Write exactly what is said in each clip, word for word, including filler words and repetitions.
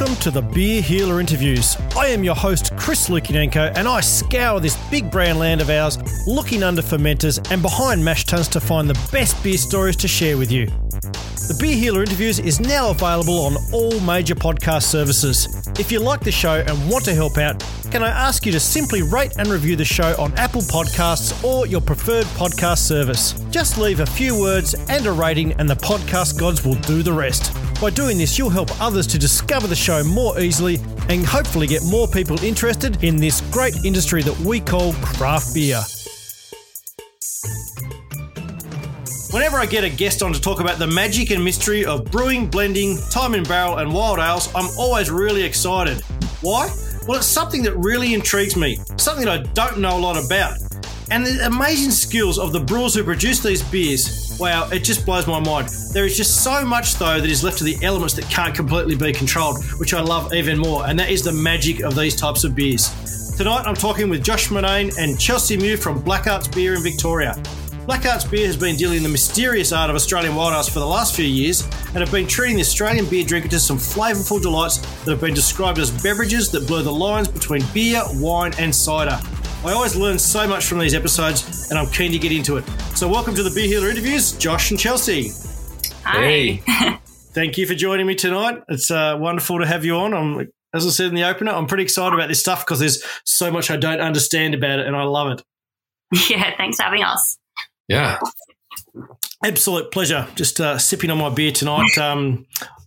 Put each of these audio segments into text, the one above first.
welcome to the Beer Healer Interviews. I am your host, Chris Lukianenko, and I scour this big brand land of ours, looking under fermenters and behind mash tuns to find the best beer stories to share with you. The Beer Healer Interviews is now available on all major podcast services. If you like the show and want to help out, can I ask you to simply rate and review the show on Apple Podcasts or your preferred podcast service? Just leave a few words and a rating and the podcast gods will do the rest. By doing this, you'll help others to discover the show more easily and hopefully get more people interested in this great industry that we call craft beer. Whenever I get a guest on to talk about the magic and mystery of brewing, blending, time in barrel and wild ales, I'm always really excited. Why? Well, it's something that really intrigues me, something that I don't know a lot about. And the amazing skills of the brewers who produce these beers, wow, it just blows my mind. There is just so much, though, that is left to the elements that can't completely be controlled, which I love even more, and that is the magic of these types of beers. Tonight, I'm talking with Josh Murnane and Chelsea Mew from Black Arts Beer in Victoria. Black Arts Beer has been dealing in the mysterious art of Australian wild ales for the last few years and have been treating the Australian beer drinker to some flavourful delights that have been described as beverages that blur the lines between beer, wine and cider. I always learn so much from these episodes and I'm keen to get into it. So welcome to the Beer Healer Interviews, Josh and Chelsea. Hi. Hey. Thank you for joining me tonight. It's uh, wonderful to have you on. I'm, as I said in the opener, I'm pretty excited about this stuff because there's so much I don't understand about it and I love it. Yeah, thanks for having us. Yeah, absolute pleasure. Just uh, sipping on my beer tonight. Um,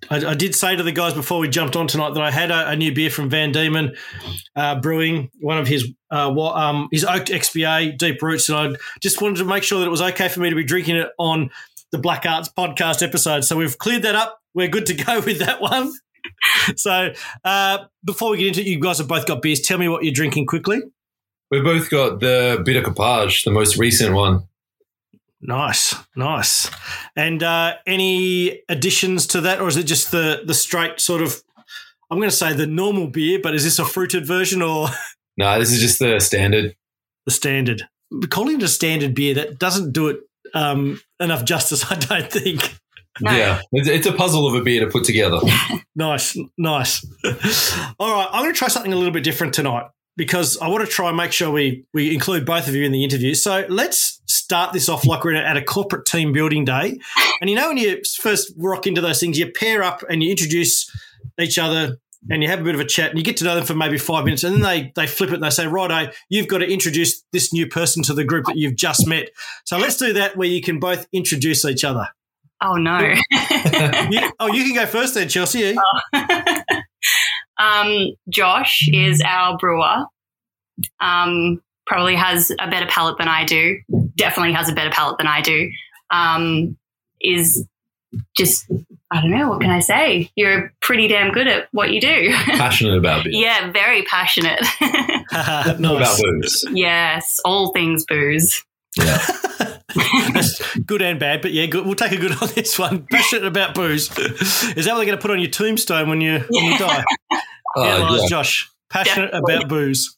I, I did say to the guys before we jumped on tonight that I had a, a new beer from Van Diemen uh, Brewing, one of his uh, um, his oaked X B A Deep Roots, and I just wanted to make sure that it was okay for me to be drinking it on the Black Arts podcast episode. So we've cleared that up. We're good to go with that one. So uh, before we get into it, you guys have both got beers. Tell me what you're drinking quickly. We've both got the Bitter Copage, the most recent one. Nice, nice. And uh, any additions to that, or is it just the the straight sort of, I'm going to say the normal beer, but is this a fruited version or? No, this is just the standard. The standard. Calling it a standard beer, that doesn't do it um, enough justice, I don't think. No. Yeah, it's, it's a puzzle of a beer to put together. Nice, nice. All right, I'm going to try something a little bit different tonight, because I want to try and make sure we, we include both of you in the interview. So let's start this off like we're at a corporate team building day. And you know when you first rock into those things, you pair up and you introduce each other and you have a bit of a chat and you get to know them for maybe five minutes and then they, they flip it and they say, righto, you've got to introduce this new person to the group that you've just met. So let's do that where you can both introduce each other. Oh, no. you, oh, you can go first then, Chelsea. Oh. Um, Josh is our brewer, um, probably has a better palate than I do, definitely has a better palate than I do, um, is just, I don't know, what can I say? You're pretty damn good at what you do. Passionate about beer. Yeah, very passionate. Not about booze. Yes, all things booze. Yeah. That's good and bad, but yeah, good. We'll take a good on this one. Passionate about booze. Is that what they're going to put on your tombstone when you, when you die? Oh, yeah, well, yeah. Josh, passionate Definitely. about booze.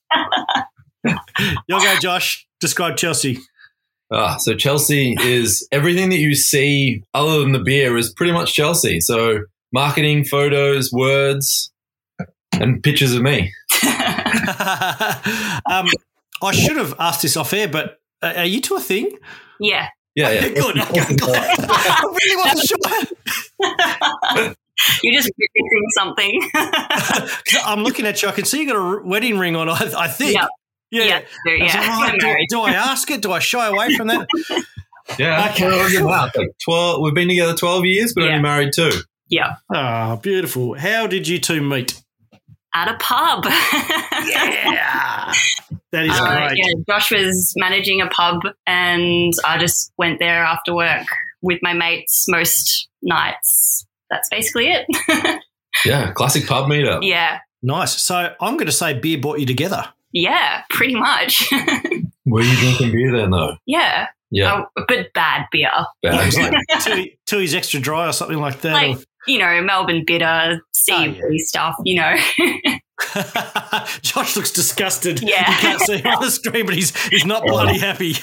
You'll go, Josh. Describe Chelsea. Ah, so Chelsea is everything that you see other than the beer is pretty much Chelsea. So marketing, photos, words, and pictures of me. um, I should have asked this off air, but uh, are you two a thing? Yeah. Yeah, yeah. Good. I really wasn't sure. You're just fixing something. I'm looking at you. I can see you got a wedding ring on, I, I think. Yep. Yeah. yeah. Do, yeah. I like, oh, do, do I ask it? Do I shy away from that? Yeah. Okay. Well, like twelve, we've been together twelve years, but yeah. Only married two. Yeah. Oh, beautiful. How did you two meet? At a pub. Yeah. That is uh, great. Yeah, Josh was managing a pub and I just went there after work with my mates most nights. That's basically it. Yeah, classic pub meetup. Yeah. Nice. So I'm going to say beer brought you together. Yeah, pretty much. Were you drinking beer then though? Yeah. Yeah. Oh, but bad beer. Bad beer. Tui's extra dry or something like that. Like, you know, Melbourne bitter, sea oh, yeah. stuff, you know. Josh looks disgusted. Yeah. You can't see him on the screen, but he's he's not bloody happy.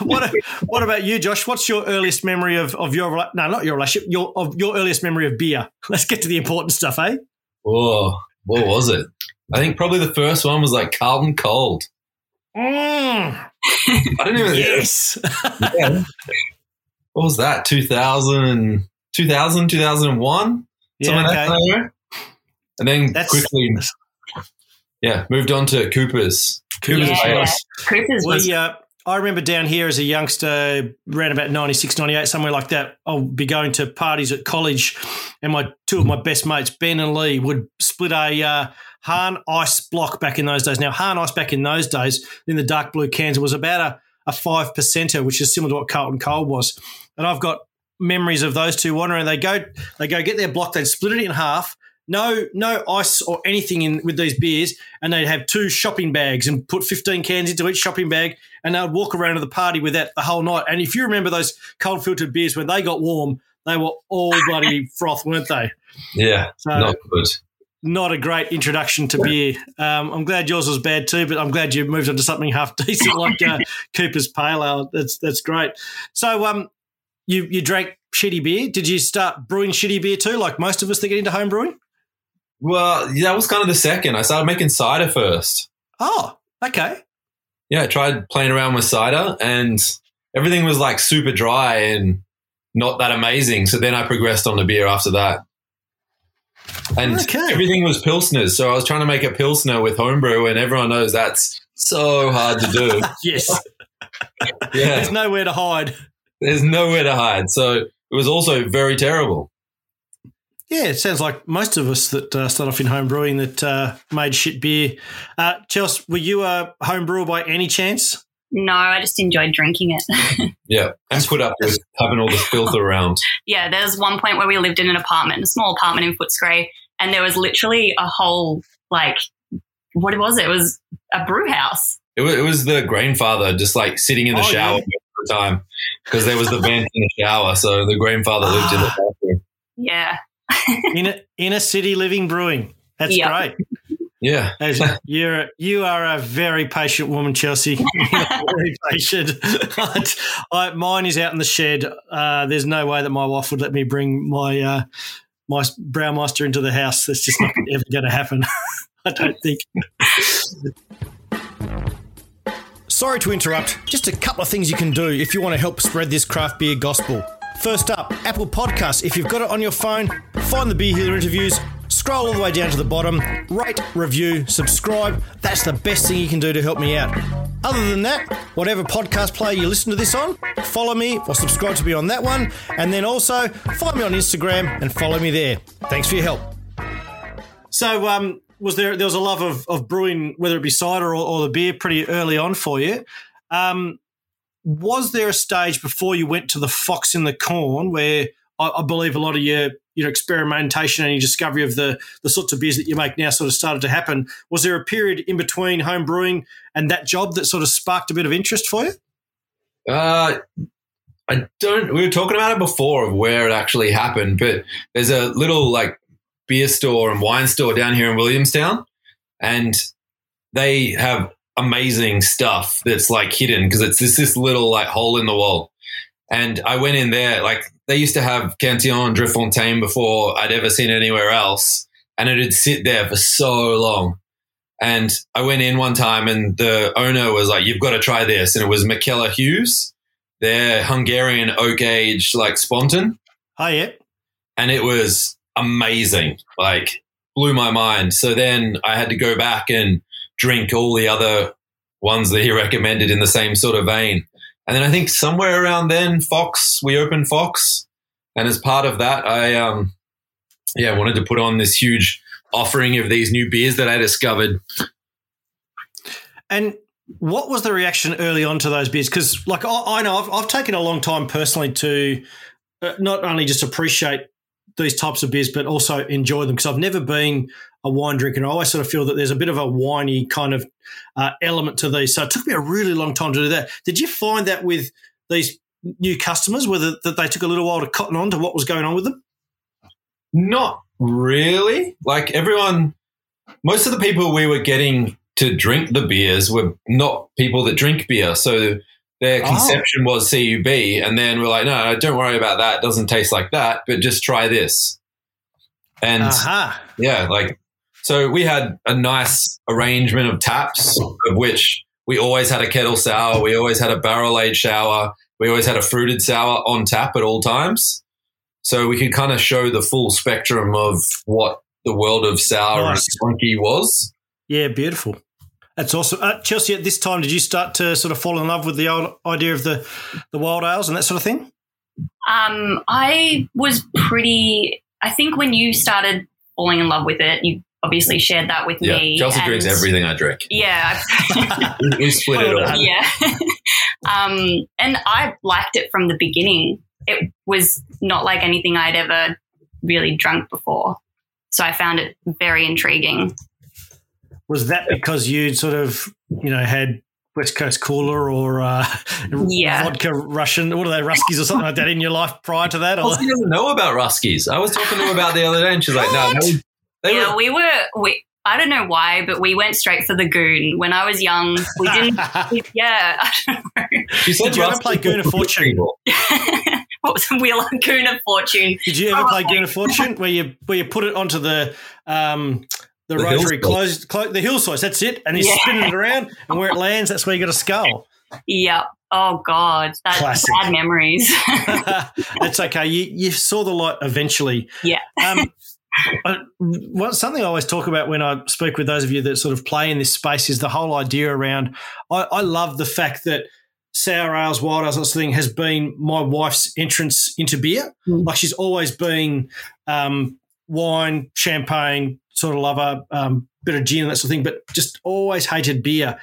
What What about you, Josh? What's your earliest memory of, of your – no, not your relationship, your, of your earliest memory of beer? Let's get to the important stuff, eh? Oh, what was it? I think probably the first one was like Carlton Cold. Mm. I don't even. Yes. Yeah. What was that? two thousand, two thousand, two thousand one? Yeah, okay. That and then That's... quickly, yeah, moved on to Coopers. Coopers, yeah, yeah. Coopers was. We, uh, I remember down here as a youngster, around about ninety-six, ninety-eight, somewhere like that, I'll be going to parties at college, and my two of my best mates, Ben and Lee, would split a uh, Hahn ice block back in those days. Now, Hahn ice back in those days, in the dark blue cans, was about a, a five percenter, which is similar to what Carlton Cold was. And I've got memories of those two wandering. They go, they go get their block. They'd split it in half. No, no ice or anything in with these beers, and they'd have two shopping bags and put fifteen cans into each shopping bag, and they'd walk around to the party with that the whole night. And if you remember those cold filtered beers, when they got warm, they were all bloody froth, weren't they? Yeah, so, not good. Not a great introduction to beer. Um, I'm glad yours was bad too, but I'm glad you moved on to something half decent like uh, Cooper's Pale Ale. That's that's great. So, um, you you drank shitty beer. Did you start brewing shitty beer too, like most of us that get into home brewing? Well, yeah, that was kind of the second. I started making cider first. Oh, okay. Yeah, I tried playing around with cider and everything was like super dry and not that amazing. So then I progressed on to beer after that. And okay. Everything was pilsners. So I was trying to make a pilsner with homebrew, and everyone knows that's so hard to do. Yes. Yeah. There's nowhere to hide. There's nowhere to hide. So it was also very terrible. Yeah, it sounds like most of us that uh, start off in home brewing that uh, made shit beer. Uh, Chelsea, were you a home brewer by any chance? No, I just enjoyed drinking it. Yeah, and put up with having all the filth around. Yeah, there was one point where we lived in an apartment, a small apartment in Footscray, and there was literally a whole, like, what was it? It was a brew house. It was, it was the Grainfather just, like, sitting in the oh, shower yeah. all the time because there was the vent in the shower, so the Grainfather lived in the bathroom. Yeah. in a, in a city living brewing. That's yep. great. Yeah. As you're a, you are a very patient woman, Chelsea. Very patient. I, mine is out in the shed. Uh, there's no way that my wife would let me bring my uh, my Braumeister into the house. That's just not ever going to happen. I don't think. Sorry to interrupt. Just a couple of things you can do if you want to help spread this craft beer gospel. First up, Apple Podcasts. If you've got it on your phone, find the Beer Healer interviews, scroll all the way down to the bottom, rate, review, subscribe. That's the best thing you can do to help me out. Other than that, whatever podcast player you listen to this on, follow me or subscribe to me on that one. And then also find me on Instagram and follow me there. Thanks for your help. So um, was there there was a love of, of brewing, whether it be cider or, or the beer, pretty early on for you. Um Was there a stage before you went to the Fox in the Corn where I, I believe a lot of your, your experimentation and your discovery of the, the sorts of beers that you make now sort of started to happen? Was there a period in between home brewing and that job that sort of sparked a bit of interest for you? Uh, I don't – we were talking about it before of where it actually happened, but there's a little like beer store and wine store down here in Williamstown, and they have – amazing stuff that's like hidden because it's this this little like hole in the wall. And I went in there, like they used to have Cantillon and Drifontaine before I'd ever seen anywhere else, and it'd sit there for so long. And I went in one time and the owner was like, "You've got to try this." And it was Michaela Hughes, their Hungarian oak aged like Spontan. Oh yeah. And it was amazing. Like blew my mind. So then I had to go back and drink all the other ones that he recommended in the same sort of vein. And then I think somewhere around then, Fox, we opened Fox. And as part of that, I um, yeah, wanted to put on this huge offering of these new beers that I discovered. And what was the reaction early on to those beers? Because, like, I, I know I've, I've taken a long time personally to uh, not only just appreciate these types of beers, but also enjoy them, because I've never been a wine drinker. And I always sort of feel that there's a bit of a winey kind of uh, element to these. So it took me a really long time to do that. Did you find that with these new customers, whether that they took a little while to cotton on to what was going on with them? Not really. Like everyone, most of the people we were getting to drink the beers were not people that drink beer. So their conception oh. was C U B, and then we're like, no, don't worry about that. It doesn't taste like that, but just try this. And uh-huh. yeah, like, so we had a nice arrangement of taps, of which we always had a kettle sour, we always had a barrel aged sour, we always had a fruited sour on tap at all times. So we could kind of show the full spectrum of what the world of sour nice. and skunky was. Yeah, beautiful. That's awesome. Uh, Chelsea, at this time, did you start to sort of fall in love with the old idea of the, the wild ales and that sort of thing? Um, I was pretty – I think when you started falling in love with it, you obviously shared that with yeah, me. Chelsea drinks everything I drink. Yeah. We split it all. Yeah. um, and I liked it from the beginning. It was not like anything I'd ever really drunk before. So I found it very intriguing. Was that because you sort of, you know, had West Coast Cooler or uh, yeah. vodka Russian, what are they, Ruskies or something like that in your life prior to that? Or? Well, she doesn't know about Ruskies. I was talking to her about the other day and she's like, no. no they yeah, were- we were we, – I don't know why, but we went straight for the goon. When I was young, we didn't – yeah, I don't know. She said Did you ever play Goon of Fortune? What was the wheel on Goon of Fortune? Did you ever oh, play Goon of Fortune where you, where you put it onto the um, – The, the rotary closed, closed, the hillsides, that's it. And he's yeah. spinning it around, and where it lands, that's where you got a skull. Yep. Oh, God. That's Classic. Bad memories. That's okay. You you saw the light eventually. Yeah. um, I, well, something I always talk about when I speak with those of you that sort of play in this space is the whole idea around, I, I love the fact that sour ales, wild ales, that sort of thing has been my wife's entrance into beer. Mm. Like she's always been um, wine, champagne, sort of lover, um, bit of gin and that sort of thing, but just always hated beer.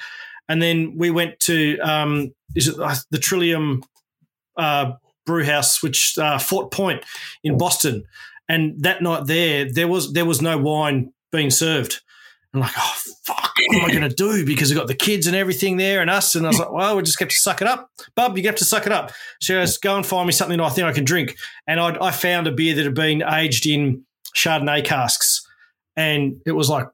And then we went to um, is it the Trillium uh, brew house, which uh, Fort Point in Boston. And that night there, there was there was no wine being served. I'm like, oh, fuck, what am I going to do? Because we've got the kids and everything there and us. And I was like, well, we just have to suck it up. Bub, you have to suck it up. She goes, go and find me something I think I can drink. And I'd, I found a beer that had been aged in Chardonnay casks. And it was like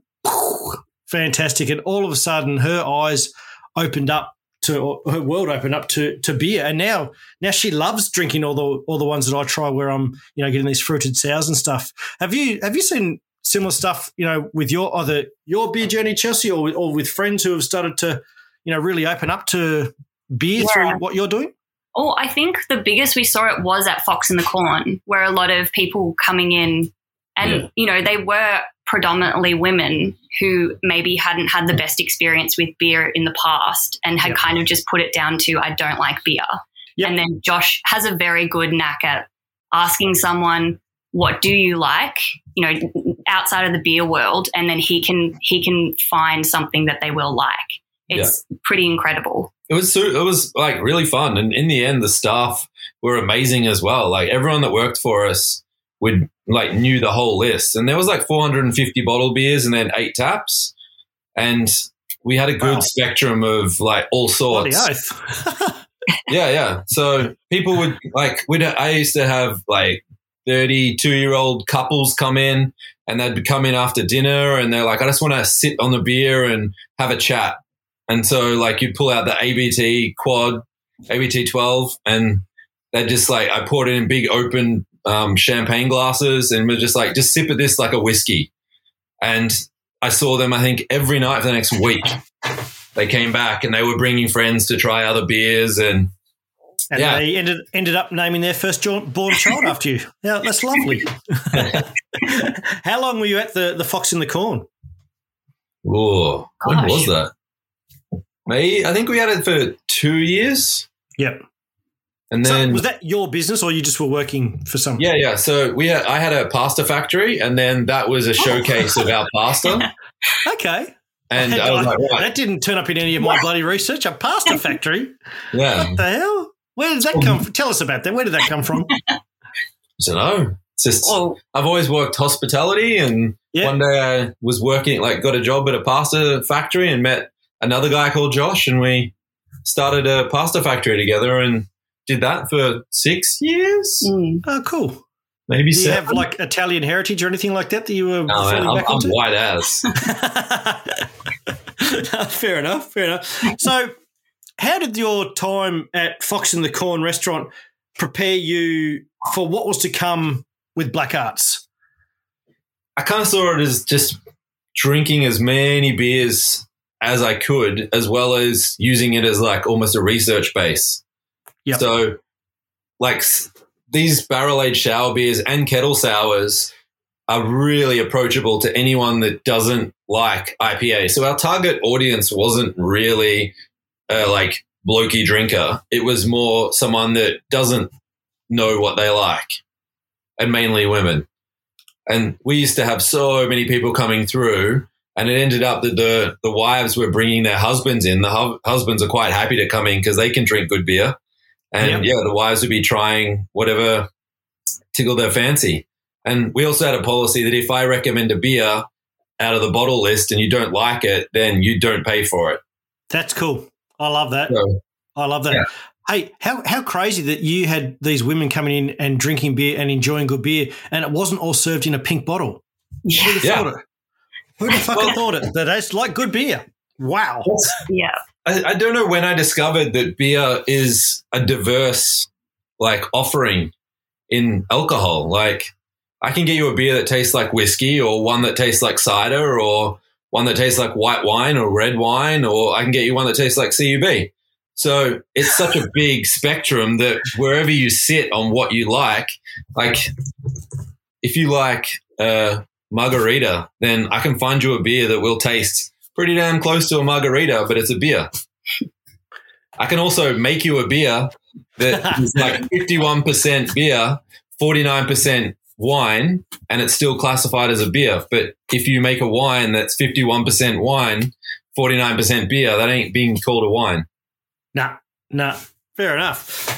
fantastic. And all of a sudden her eyes opened up to or her world opened up to, to beer. And now now she loves drinking all the all the ones that I try where I'm, you know, getting these fruited sours and stuff. Have you have you seen similar stuff, you know, with your either your beer journey, Chelsea, or, or with friends who have started to, you know, really open up to beer yeah. through what you're doing? Oh, I think the biggest we saw it was at Fox in the Corn, where a lot of people coming in and, yeah. you know, they were predominantly women who maybe hadn't had the best experience with beer in the past and had yep. kind of just put it down to, I don't like beer. Yep. And then Josh has a very good knack at asking someone, what do you like, you know, outside of the beer world? And then he can, he can find something that they will like. It's yep. pretty incredible. It was, so, it was like really fun. And in the end, the staff were amazing as well. Like everyone that worked for us would, like knew the whole list, and there was like four hundred fifty bottle beers and then eight taps, and we had a good wow. spectrum of like all sorts. yeah, yeah. So people would like we. I used to have like thirty-two-year-old couples come in, and they'd come in after dinner, and they're like, "I just want to sit on the beer and have a chat." And so like you pull out the A B T quad, A B T twelve, and they're just like I poured it in big open. Um, champagne glasses and we're just like, just sip at this like a whiskey. And I saw them, I think, every night for the next week. They came back and they were bringing friends to try other beers and, and yeah. they ended ended up naming their first born child after you. Yeah, that's lovely. How long were you at the, the Fox in the Corn? Oh, when Gosh. was that? Maybe, I think we had it for two years. Yep. And then so was that your business or you just were working for someone? Yeah, yeah. So we had, I had a pasta factory and then that was a showcase of our pasta. Okay. And I, I was I, like, right. That didn't turn up in any of my bloody research, a pasta factory? Yeah. What the hell? Where did that come from? Tell us about that. Where did that come from? I don't know. It's just oh. I've always worked hospitality and yeah. one day I was working, like got a job at a pasta factory and met another guy called Josh and we started a pasta factory together and did that for six years. Mm. Oh, cool. Maybe seven. Do you have, like, Italian heritage or anything like that that you were no, man, I'm, back I'm onto? White ass. no, fair enough, fair enough. So how did your time at Fox in the Corn restaurant prepare you for what was to come with Black Arts? I kind of saw it as just drinking as many beers as I could, as well as using it as like almost a research base. Yeah. So like these barrel-aged sour beers and kettle sours are really approachable to anyone that doesn't like I P A. So our target audience wasn't really uh, like blokey drinker. It was more someone that doesn't know what they like, and mainly women. And we used to have so many people coming through, and it ended up that the, the wives were bringing their husbands in. The hu- husbands are quite happy to come in because they can drink good beer. And, yeah. yeah, the wives would be trying whatever tickled their fancy. And we also had a policy that if I recommend a beer out of the bottle list and you don't like it, then you don't pay for it. That's cool. I love that. So, I love that. Yeah. Hey, how, how crazy that you had these women coming in and drinking beer and enjoying good beer, and it wasn't all served in a pink bottle. Yeah. Who'd have yeah. thought it? Who'd have fucking well, thought it? That it's like good beer. Wow. Yeah. I, I don't know when I discovered that beer is a diverse, like, offering in alcohol. Like, I can get you a beer that tastes like whiskey, or one that tastes like cider, or one that tastes like white wine or red wine, or I can get you one that tastes like C U B. So it's such a big spectrum that wherever you sit on what you like, like if you like uh, margarita, then I can find you a beer that will taste pretty damn close to a margarita, but it's a beer. I can also make you a beer that is like fifty-one percent beer, forty-nine percent wine, and it's still classified as a beer. But if you make a wine that's fifty-one percent wine, forty-nine percent beer, that ain't being called a wine. Nah, nah, fair enough.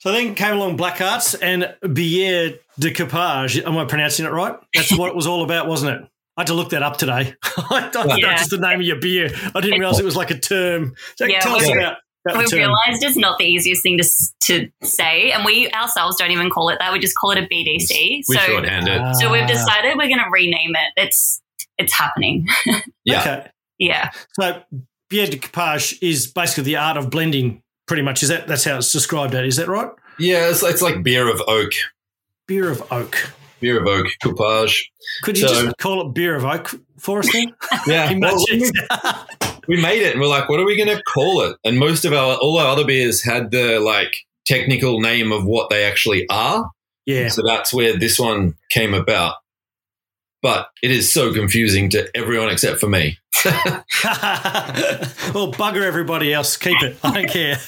So then came along Black Arts and Bière de Cépage. Am I pronouncing it right? That's what it was all about, wasn't it? I had to look that up today. I thought yeah. that's just the name of your beer. I didn't realise it was like a term. So yeah, tell we, us about, about we the term. We realised it's not the easiest thing to to say, and we ourselves don't even call it that. We just call it a B D C. We so, shorthand it. So we've decided we're going to rename it. It's it's happening. Yeah. Okay. Yeah. So bière de cépage is basically the art of blending, pretty much. Is that that's how it's described at, is that right? Yeah, it's, it's like beer of oak. Beer of oak. Beer of oak, cépage. Could you so, just call it beer of oak for us then? Yeah. Well, we, we made it and we're like, what are we going to call it? And most of our, all our other beers had the like technical name of what they actually are. Yeah. So that's where this one came about. But it is so confusing to everyone except for me. Well, bugger everybody else. Keep it. I don't care.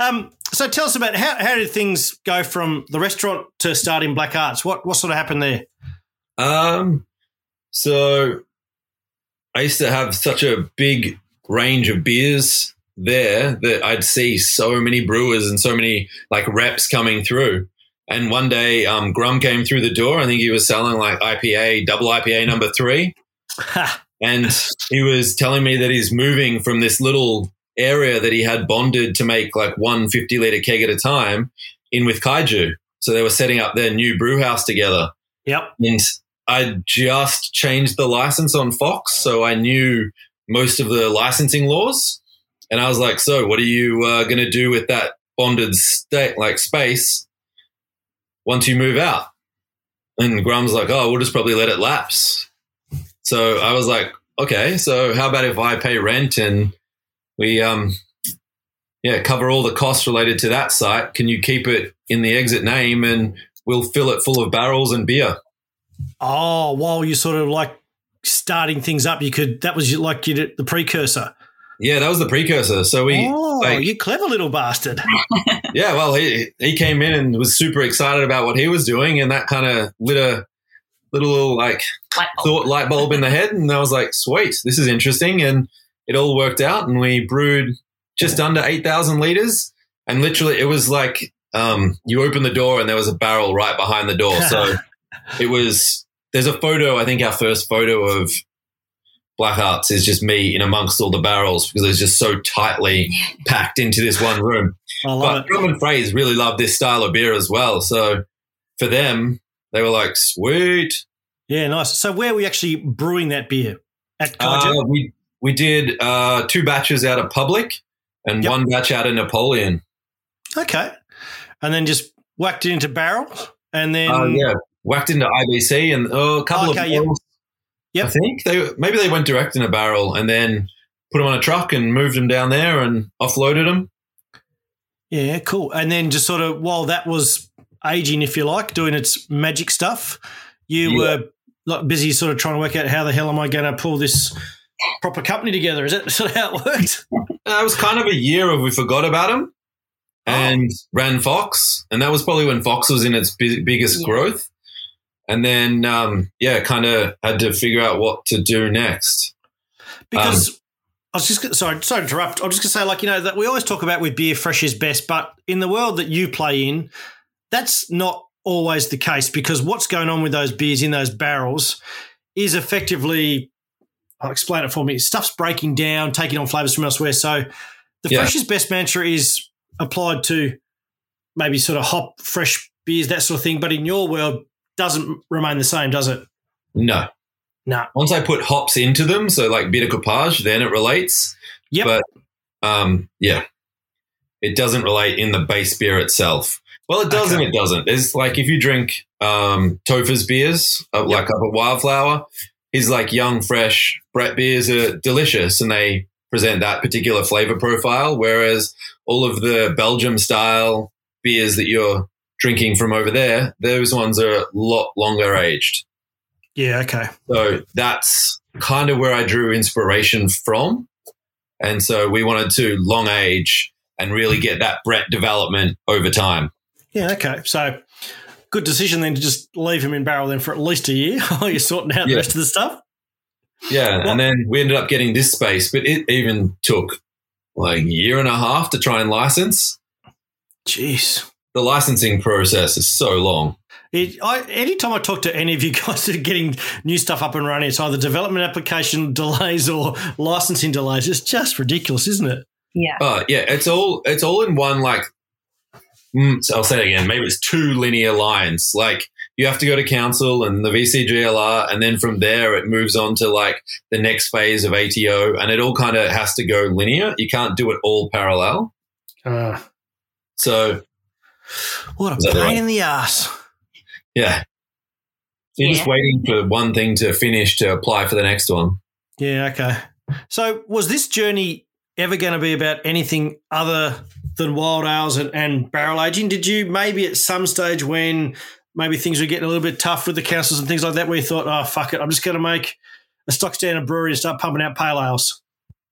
um, so tell us about how, how did things go from the restaurant to starting Black Arts? What what sort of happened there? Um, so I used to have such a big range of beers there that I'd see so many brewers and so many like reps coming through. And one day um, Grum came through the door. I think he was selling like I P A, double I P A number three. And he was telling me that he's moving from this little area that he had bonded to make like one fifty-litre keg at a time in with Kaiju. So they were setting up their new brew house together. Yep. And I just changed the license on Fox, so I knew most of the licensing laws. And I was like, so what are you uh, going to do with that bonded state like space once you move out? And Grum's like, oh, we'll just probably let it lapse. So I was like, okay, so how about if I pay rent and we, um, yeah, cover all the costs related to that site? Can you keep it in the exit name and we'll fill it full of barrels and beer? Oh, while you're sort of like starting things up, you could, that was like you did the precursor. Yeah, that was the precursor. So we, oh, like, you clever little bastard. Yeah, well, he he came in and was super excited about what he was doing, and that kind of lit a little like light thought light bulb in the head. And I was like, sweet, this is interesting. And it all worked out, and we brewed just under eight thousand litres. And literally it was like um, you open the door and there was a barrel right behind the door. So it was – there's a photo, I think our first photo of – Black Arts is just me in amongst all the barrels because it's just so tightly packed into this one room. I love but Grum and Fraze really love this style of beer as well. So for them, they were like, sweet. Yeah, nice. So where are we actually brewing that beer? At Kaiju? Uh, we, we did uh, two batches out of Public and yep. one batch out of Napoleon. Okay. And then just whacked it into barrels and then... Oh, uh, yeah. whacked into I B C and oh, a couple okay, of barrels. Yep. Yep. I think they maybe they went direct in a barrel and then put them on a truck and moved them down there and offloaded them. Yeah, cool. And then just sort of while that was aging, if you like, doing its magic stuff, you yeah. were like busy sort of trying to work out how the hell am I going to pull this proper company together. Is that sort of how it worked? That was kind of a year of we forgot about them and oh. ran Fox, and that was probably when Fox was in its big, biggest yeah. growth. And then, um, yeah, kind of had to figure out what to do next. Because um, I was just sorry, sorry to interrupt. I was just going to say, like, you know, that we always talk about with beer, fresh is best, but in the world that you play in, that's not always the case because what's going on with those beers in those barrels is effectively, I'll explain it for me, stuff's breaking down, taking on flavours from elsewhere. So the yeah. fresh is best mantra is applied to maybe sort of hop, fresh beers, that sort of thing, but in your world, doesn't remain the same, does it? No. No. Once I put hops into them, so like bitter coupage, then it relates. Yep. But, um, yeah, it doesn't relate in the base beer itself. Well, it does okay. and it doesn't. It's like if you drink um, Topher's beers, uh, yep. like up at Wildflower, his like young, fresh Brett beers are delicious and they present that particular flavor profile, whereas all of the Belgium-style beers that you're drinking from over there, those ones are a lot longer aged. Yeah, okay. So that's kind of where I drew inspiration from. And so we wanted to long age and really get that Brett development over time. Yeah, okay. So good decision then to just leave him in barrel then for at least a year while you're sorting out yeah. the rest of the stuff. Yeah, well, and then we ended up getting this space, but it even took like a year and a half to try and license. Jeez. The licensing process is so long. It, I, anytime I talk to any of you guys that are getting new stuff up and running, it's either development application delays or licensing delays. It's just ridiculous, isn't it? Yeah. Uh, yeah, it's all it's all in one, like, mm, so I'll say it again, maybe it's two linear lines. Like you have to go to council and the V C G L R, and then from there it moves on to like the next phase of A T O, and it all kind of has to go linear. You can't do it all parallel. Uh, so what a pain right? in the ass. Yeah. So you're yeah. just waiting for one thing to finish to apply for the next one. Yeah, okay. So was this journey ever going to be about anything other than wild ales and, and barrel aging? Did you maybe at some stage when maybe things were getting a little bit tough with the councils and things like that where you thought, oh, fuck it, I'm just going to make a stock standard brewery and start pumping out pale ales?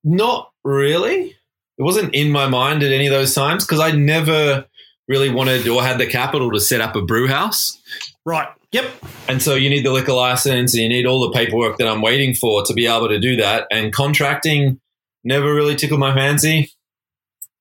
Not really. It wasn't in my mind at any of those times because I never really wanted or had the capital to set up a brew house. Right. Yep. And so you need the liquor license and you need all the paperwork that I'm waiting for to be able to do that. And contracting never really tickled my fancy.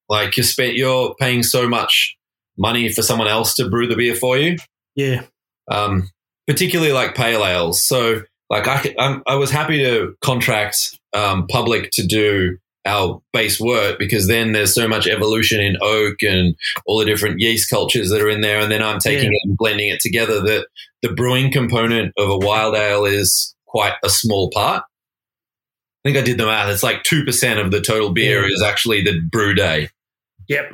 Like you spent, you're paying so much money for someone else to brew the beer for you. Yeah. Um, particularly like pale ales. So like I, I'm, I was happy to contract um, Public to do our base work because then there's so much evolution in oak and all the different yeast cultures that are in there. And then I'm taking yeah. it and blending it together that the brewing component of a wild ale is quite a small part. I think I did the math. It's like two percent of the total beer yeah. is actually the brew day. Yep.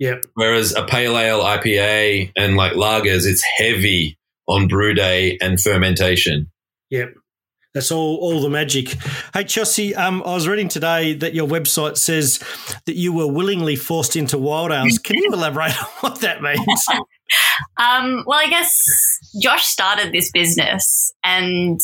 Yep. Whereas a pale ale I P A and like lagers, it's heavy on brew day and fermentation. Yep. That's all, all the magic. Hey, Chelsea, um, I was reading today that your website says that you were willingly forced into wild ales. Can you elaborate on what that means? um, well, I guess Josh started this business and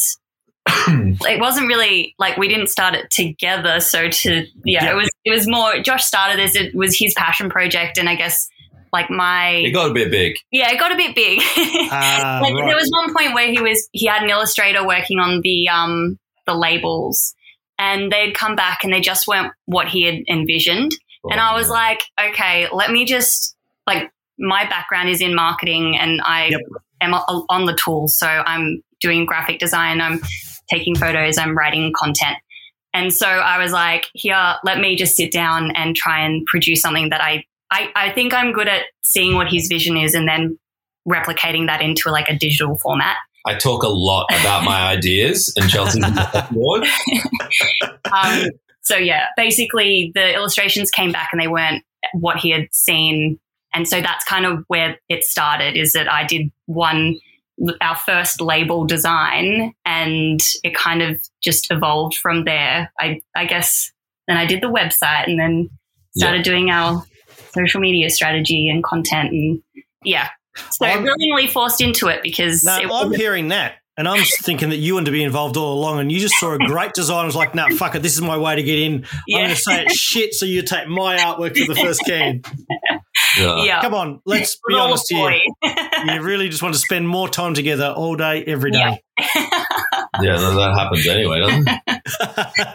it wasn't really like we didn't start it together. So to yeah, yeah. it was it was more Josh started this. It was his passion project, and I guess like my it got a bit big. Yeah, it got a bit big. Uh, like right. There was one point where he was he had an illustrator working on the um the labels, and they'd come back and they just weren't what he had envisioned. Oh, and I was like, okay, let me just like my background is in marketing, and I yep. am a, on the tools, so I'm doing graphic design. I'm taking photos. I'm writing content. And so I was like, here, let me just sit down and try and produce something that I. I, I think I'm good at seeing what his vision is and then replicating that into like a digital format. I talk a lot about my ideas and Chelsea's in the board. um, so, yeah, basically the illustrations came back and they weren't what he had seen. And so that's kind of where it started is that I did one our first label design, and it kind of just evolved from there. I, I guess then I did the website and then started yeah. doing our social media strategy and content, and yeah. So I'm willingly forced into it because no, it I'm hearing that, and I'm thinking that you wanted to be involved all along, and you just saw a great design and was like, "No, nah, fuck it, this is my way to get in. Yeah. I'm going to say it's shit, so you take my artwork for the first can." Yeah. yeah, come on, let's be Roll honest here. You really just want to spend more time together all day, every day. Yeah, yeah no, that happens anyway, doesn't it?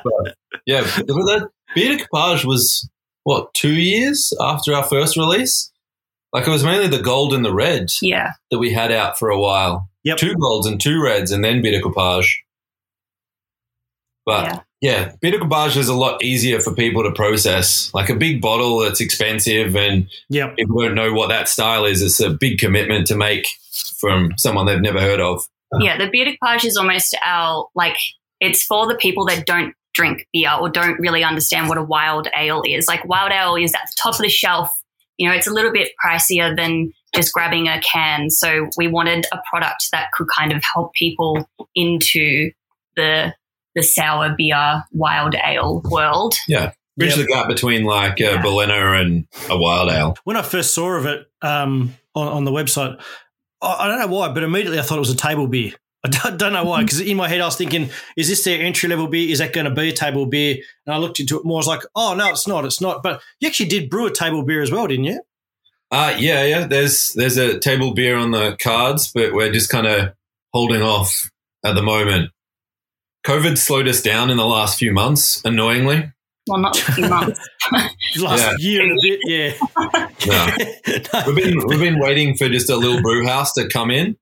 But, yeah, but that Beer de Copage was what two years after our first release. Like, it was mainly the gold and the red yeah. that we had out for a while. Yep. Two golds and two reds and then Beer de Copage. But, yeah, yeah Beer de Copage is a lot easier for people to process. Like, a big bottle that's expensive and yep. people don't know what that style is. It's a big commitment to make from someone they've never heard of. Yeah, the Beer de Copage is almost our, like, it's for the people that don't drink beer or don't really understand what a wild ale is. Like, wild ale is at the top of the shelf. You know, it's a little bit pricier than just grabbing a can. So we wanted a product that could kind of help people into the the sour beer, wild ale world. Yeah. Bridge yep. the gap between like a yeah. Berliner and a wild ale. When I first saw of it um, on, on the website, I, I don't know why, but immediately I thought it was a table beer. I don't, don't know why, because in my head I was thinking, is this their entry-level beer? Is that going to be a table beer? And I looked into it more. I was like, oh, no, it's not. It's not. But you actually did brew a table beer as well, didn't you? Uh, yeah, yeah. There's there's a table beer on the cards, but we're just kind of holding off at the moment. COVID slowed us down in the last few months, annoyingly. Well, not a few months. Last yeah. year and a bit, yeah. No. We've been, we've been waiting for just a little brew house to come in.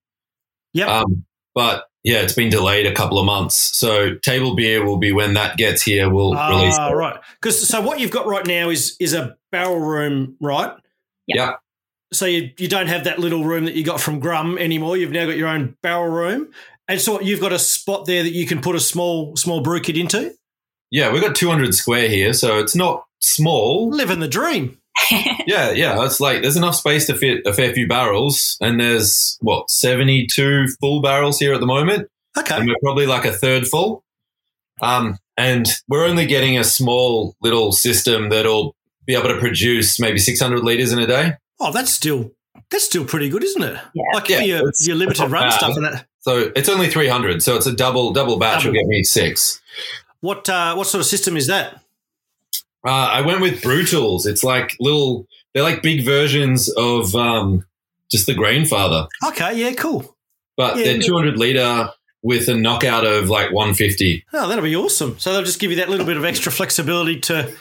Yep. Um, But, yeah, it's been delayed a couple of months. So table beer will be when that gets here, we'll uh, release it. Right. Because so what you've got right now is is a barrel room, right? Yeah. Yep. So you, you don't have that little room that you got from Grum anymore. You've now got your own barrel room. And so you've got a spot there that you can put a small small brew kit into? Yeah, we've got two hundred square here, so it's not small. Living the dream. yeah, yeah. It's like there's enough space to fit a fair few barrels, and there's, what, seventy-two full barrels here at the moment. Okay. And we're probably like a third full. Um, and we're only getting a small little system that'll be able to produce maybe six hundred litres in a day. Oh, that's still that's still pretty good, isn't it? Yeah. Like yeah, your, your limited run bad. Stuff and that. So it's only three hundred, so it's a double double batch. Double. Will get me six. What, uh, what sort of system is that? Uh, I went with Brutals. It's like little, they're like big versions of um, just the Grainfather. Okay, yeah, cool. But yeah, they're yeah. two hundred litre with a knockout of like one fifty. Oh, that'll be awesome. So they'll just give you that little bit of extra flexibility to,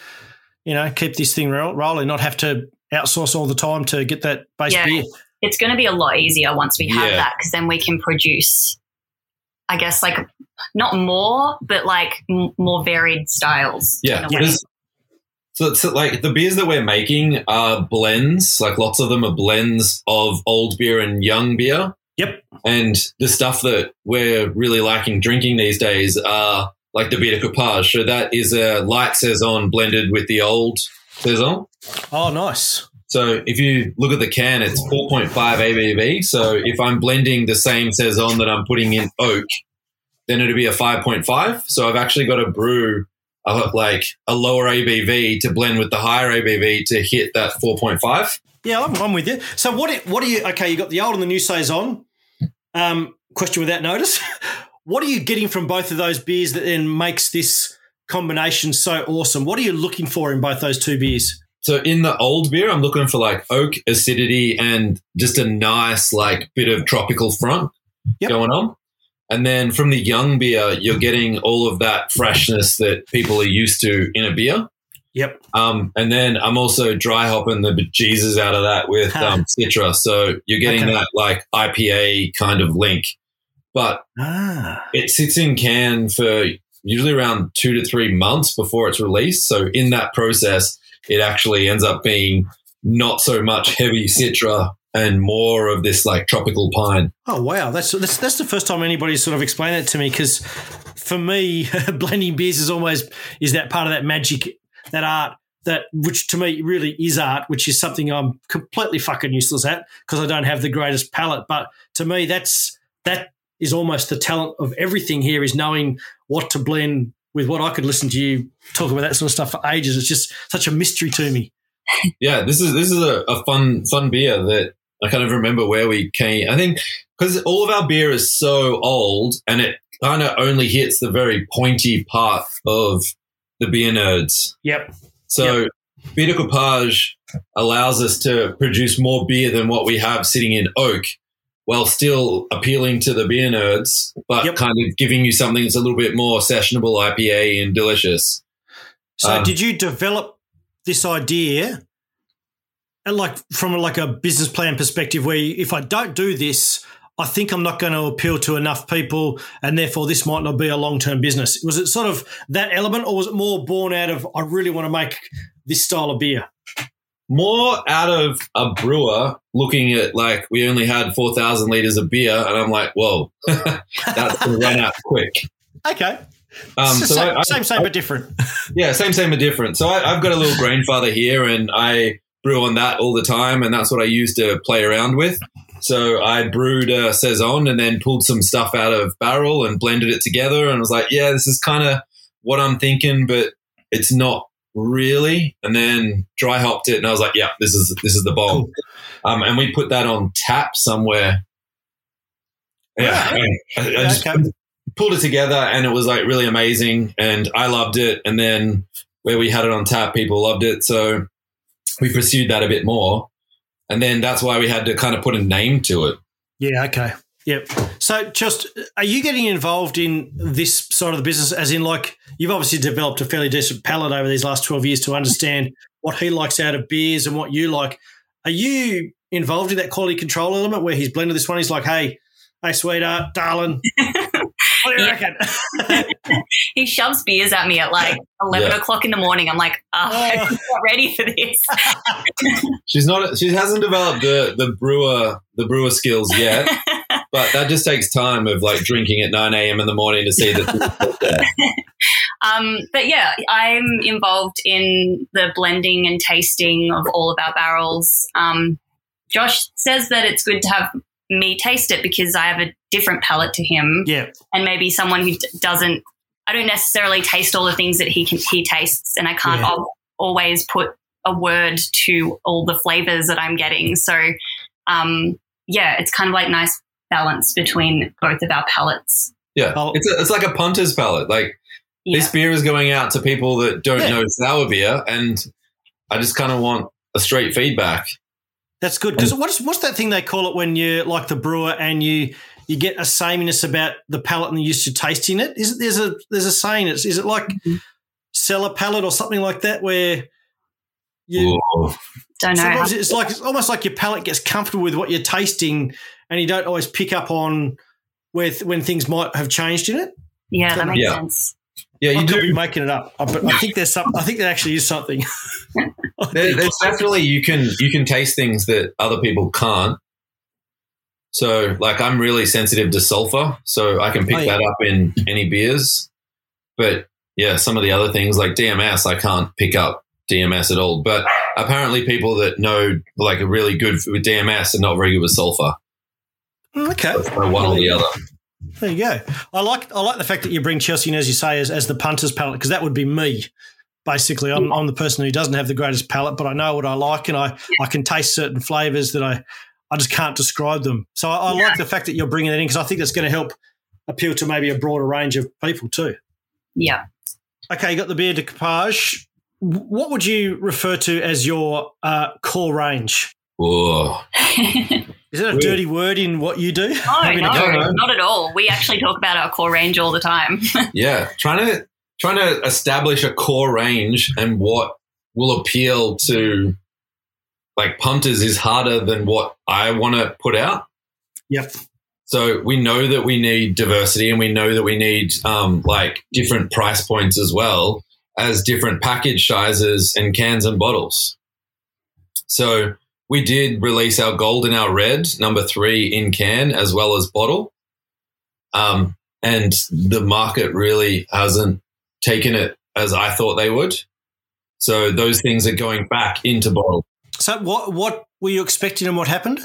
you know, keep this thing rolling, not have to outsource all the time to get that base yeah, beer. It's going to be a lot easier once we have yeah. that, because then we can produce, I guess, like not more, but like m- more varied styles. Yeah, yeah. So it's like the beers that we're making are blends, like lots of them are blends of old beer and young beer. Yep. And the stuff that we're really liking drinking these days are like the Beer de Copage. So that is a light saison blended with the old saison. Oh, nice. So if you look at the can, it's four point five A B V. So if I'm blending the same saison that I'm putting in oak, then it'll be a five point five. So I've actually got a brew like a lower A B V to blend with the higher A B V to hit that four point five. Yeah, I'm, I'm with you. So what what do you – okay, you got the old and the new saison. Um, question without notice. What are you getting from both of those beers that then makes this combination so awesome? What are you looking for in both those two beers? So in the old beer, I'm looking for like oak, acidity, and just a nice like bit of tropical front yep. going on. And then from the young beer, you're getting all of that freshness that people are used to in a beer. Yep. Um, and then I'm also dry hopping the bejesus out of that with um, Citra. So you're getting okay. that like I P A kind of link. But ah. it sits in can for usually around two to three months before it's released. So in that process, it actually ends up being not so much heavy Citra and more of this like tropical pine. Oh, wow. That's that's, that's the first time anybody's sort of explained it to me, because for me, blending beers is always is that part of that magic, that art, that which to me really is art, which is something I'm completely fucking useless at because I don't have the greatest palate. But to me, that's that is almost the talent of everything here, is knowing what to blend with what. I could listen to you talk about that sort of stuff for ages. It's just such a mystery to me. Yeah, this is this is a, a fun fun beer that I kind of remember where we came. I think because all of our beer is so old, and it kind of only hits the very pointy part of the beer nerds. Yep. So yep. Bitter Coupage allows us to produce more beer than what we have sitting in oak, while still appealing to the beer nerds, but yep. kind of giving you something that's a little bit more sessionable, I P A and delicious. So um, did you develop this idea, and like from like a business plan perspective, where if I don't do this, I think I'm not going to appeal to enough people, and therefore this might not be a long-term business? Was it sort of that element, or was it more born out of I really want to make this style of beer? More out of a brewer looking at, like, we only had four thousand litres of beer, and I'm like, whoa, that's going to run out quick. Okay. Um, so same, I, I, same, same, I, but different. Yeah, same, same, but different. So I, I've got a little Grainfather here, and I brew on that all the time, and that's what I use to play around with. So I brewed a Saison and then pulled some stuff out of barrel and blended it together, and was like, yeah, this is kind of what I'm thinking, but it's not really. And then dry hopped it, and I was like, yeah, this is this is the bomb. Cool. Um, and we put that on tap somewhere. Yeah. Right. I, I just okay. pulled it together, and it was like really amazing, and I loved it. And then where we had it on tap, people loved it. So we pursued that a bit more. And then that's why we had to kind of put a name to it. Yeah, okay. Yep. So just, are you getting involved in this side of the business, as in, like, you've obviously developed a fairly decent palate over these last twelve years to understand what he likes out of beers and what you like. Are you involved in that quality control element where he's blended this one? He's like, hey, hey, sweetheart, darling, what do you reckon? He shoves beers at me at like eleven yeah. o'clock in the morning. I'm like, oh, oh. I'm not ready for this. She's not. She hasn't developed the the brewer the brewer skills yet, but that just takes time of like drinking at nine a.m. in the morning to see that. um, but yeah, I'm involved in the blending and tasting of all of our barrels. Um, Josh says that it's good to have me taste it because I have a different palate to him. Yeah. And maybe someone who doesn't, I don't necessarily taste all the things that he can, he tastes, and I can't yeah. always put a word to all the flavors that I'm getting. So, um, yeah, it's kind of like nice balance between both of our palates. Yeah. It's a, it's like a punter's palate. Like yeah. this beer is going out to people that don't yeah. know sour beer, and I just kind of want a straight feedback. That's good, because what's what's that thing they call it when you're like the brewer and you you get a sameness about the palate and you're used to tasting it? Is it there's a there's a saying? It's, is it like mm-hmm. cellar palate or something like that where you Whoa. don't know? It's like it's almost like your palate gets comfortable with what you're tasting, and you don't always pick up on where when things might have changed in it. Yeah, that makes yeah. sense. Yeah, you I do could be making it up, but I think there's some. I think there actually is something. There, there's definitely you can you can taste things that other people can't. So, like, I'm really sensitive to sulfur, so I can pick oh, yeah. that up in any beers. But yeah, some of the other things like D M S, I can't pick up D M S at all. But apparently, people that know like are really good with D M S are not very good with sulfur. Okay, so one or the other. There you go. I like I like the fact that you bring Chelsea in, as you say, as, as the punter's palate, because that would be me. Basically, I'm, I'm the person who doesn't have the greatest palate, but I know what I like, and I, I can taste certain flavours that I, I just can't describe them. So I, I yeah. like the fact that you're bringing that in, because I think that's going to help appeal to maybe a broader range of people too. Yeah. Okay, you got the beer de coupage. What would you refer to as your uh, core range? Oh. Is it a dirty word in what you do? No, no, no, not at all. We actually talk about our core range all the time. Yeah, trying to trying to establish a core range and what will appeal to like punters is harder than what I want to put out. Yep. So we know that we need diversity, and we know that we need um, like different price points as well as different package sizes and cans and bottles. So we did release our gold and our red, number three in can as well as bottle. Um, and the market really hasn't taken it as I thought they would. So those things are going back into bottle. So what what were you expecting and what happened?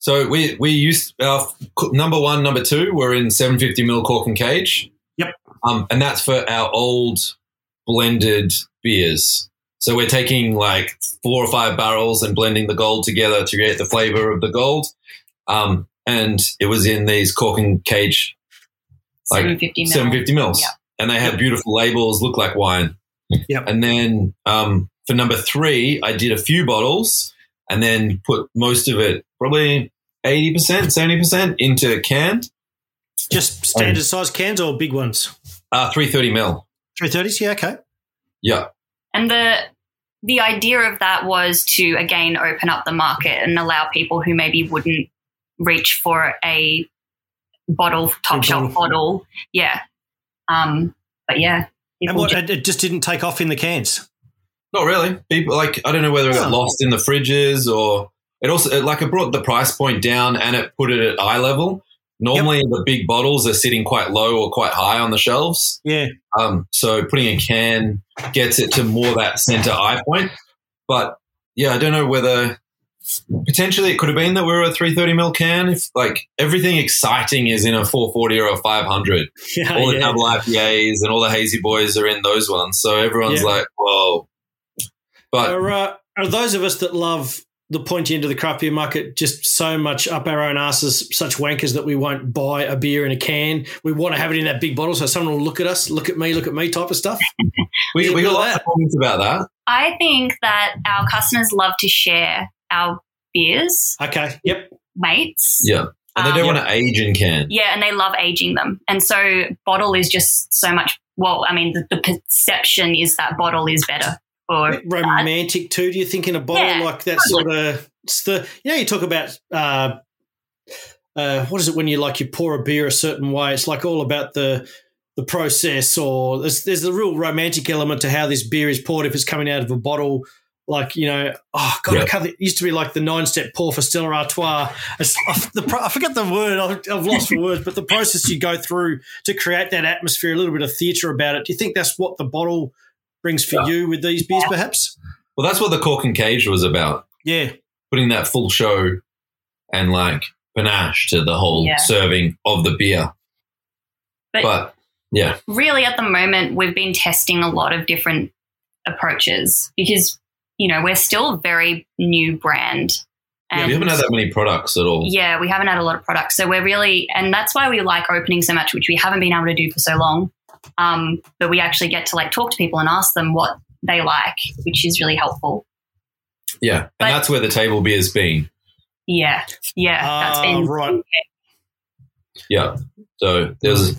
So we we used our number one, number two were in seven fifty milliliter cork and cage. Yep. Um, and that's for our old blended beers. So we're taking like four or five barrels and blending the gold together to create the flavor of the gold. Um, and it was in these cork and cage, like seven fifty mils. Yep. And they had beautiful labels, look like wine. Yep. And then um, for number three, I did a few bottles and then put most of it, probably eighty percent, seventy percent into canned. Just standard um, size cans or big ones? Uh, three thirty mil. three thirties, yeah, okay. Yeah. And the the idea of that was to, again, open up the market and allow people who maybe wouldn't reach for a bottle, top shelf bottle. Yeah. Um, but, yeah. And what, just- it just didn't take off in the cans? Not really. People like I don't know whether it got lost in the fridges or it also it, like it brought the price point down and it put it at eye level. Normally yep. the big bottles are sitting quite low or quite high on the shelves. Yeah. Um. So putting a can gets it to more that center eye point. But yeah, I don't know whether potentially it could have been that we were a three thirty mil can. If like everything exciting is in a four forty or a five hundred, yeah, all the yeah. double I P As and all the hazy boys are in those ones. So everyone's yeah. like, whoa. But are, uh, are those of us that love the pointy end of the craft beer market just so much up our own asses, such wankers that we won't buy a beer in a can? We want to have it in that big bottle so someone will look at us, look at me, look at me type of stuff. we we got lots of comments about that. I think that our customers love to share our beers. Okay, yep. Mates. Yeah, and they don't um, want to age in can. Yeah, and they love aging them. And so bottle is just so much, well, I mean, the, the perception is that bottle is better. Romantic that. Too, do you think, in a bottle? Yeah, like that totally. Sort of it's the, you know, you talk about uh, uh, what is it when you like you pour a beer a certain way? It's like all about the the process or there's, there's the real romantic element to how this beer is poured if it's coming out of a bottle. Like, you know, oh, God, yeah. I can't, it used to be like the nine-step pour for Stella Artois. It's, I, the, I forget the word. I've, I've lost for words, but the process you go through to create that atmosphere, a little bit of theatre about it. Do you think that's what the bottle brings for yeah. you with these beers, perhaps? Well, that's what the cork and cage was about. Yeah. Putting that full show and, like, panache to the whole yeah. serving of the beer. But, but, yeah. Really, at the moment, we've been testing a lot of different approaches because, you know, we're still a very new brand. And yeah, we haven't had that many products at all. Yeah, we haven't had a lot of products. So we're really – and that's why we like opening so much, which we haven't been able to do for so long. Um, but we actually get to like talk to people and ask them what they like, which is really helpful. Yeah, but, and that's where the table beer's been. Yeah, yeah, uh, that's been right. Yeah, so there's,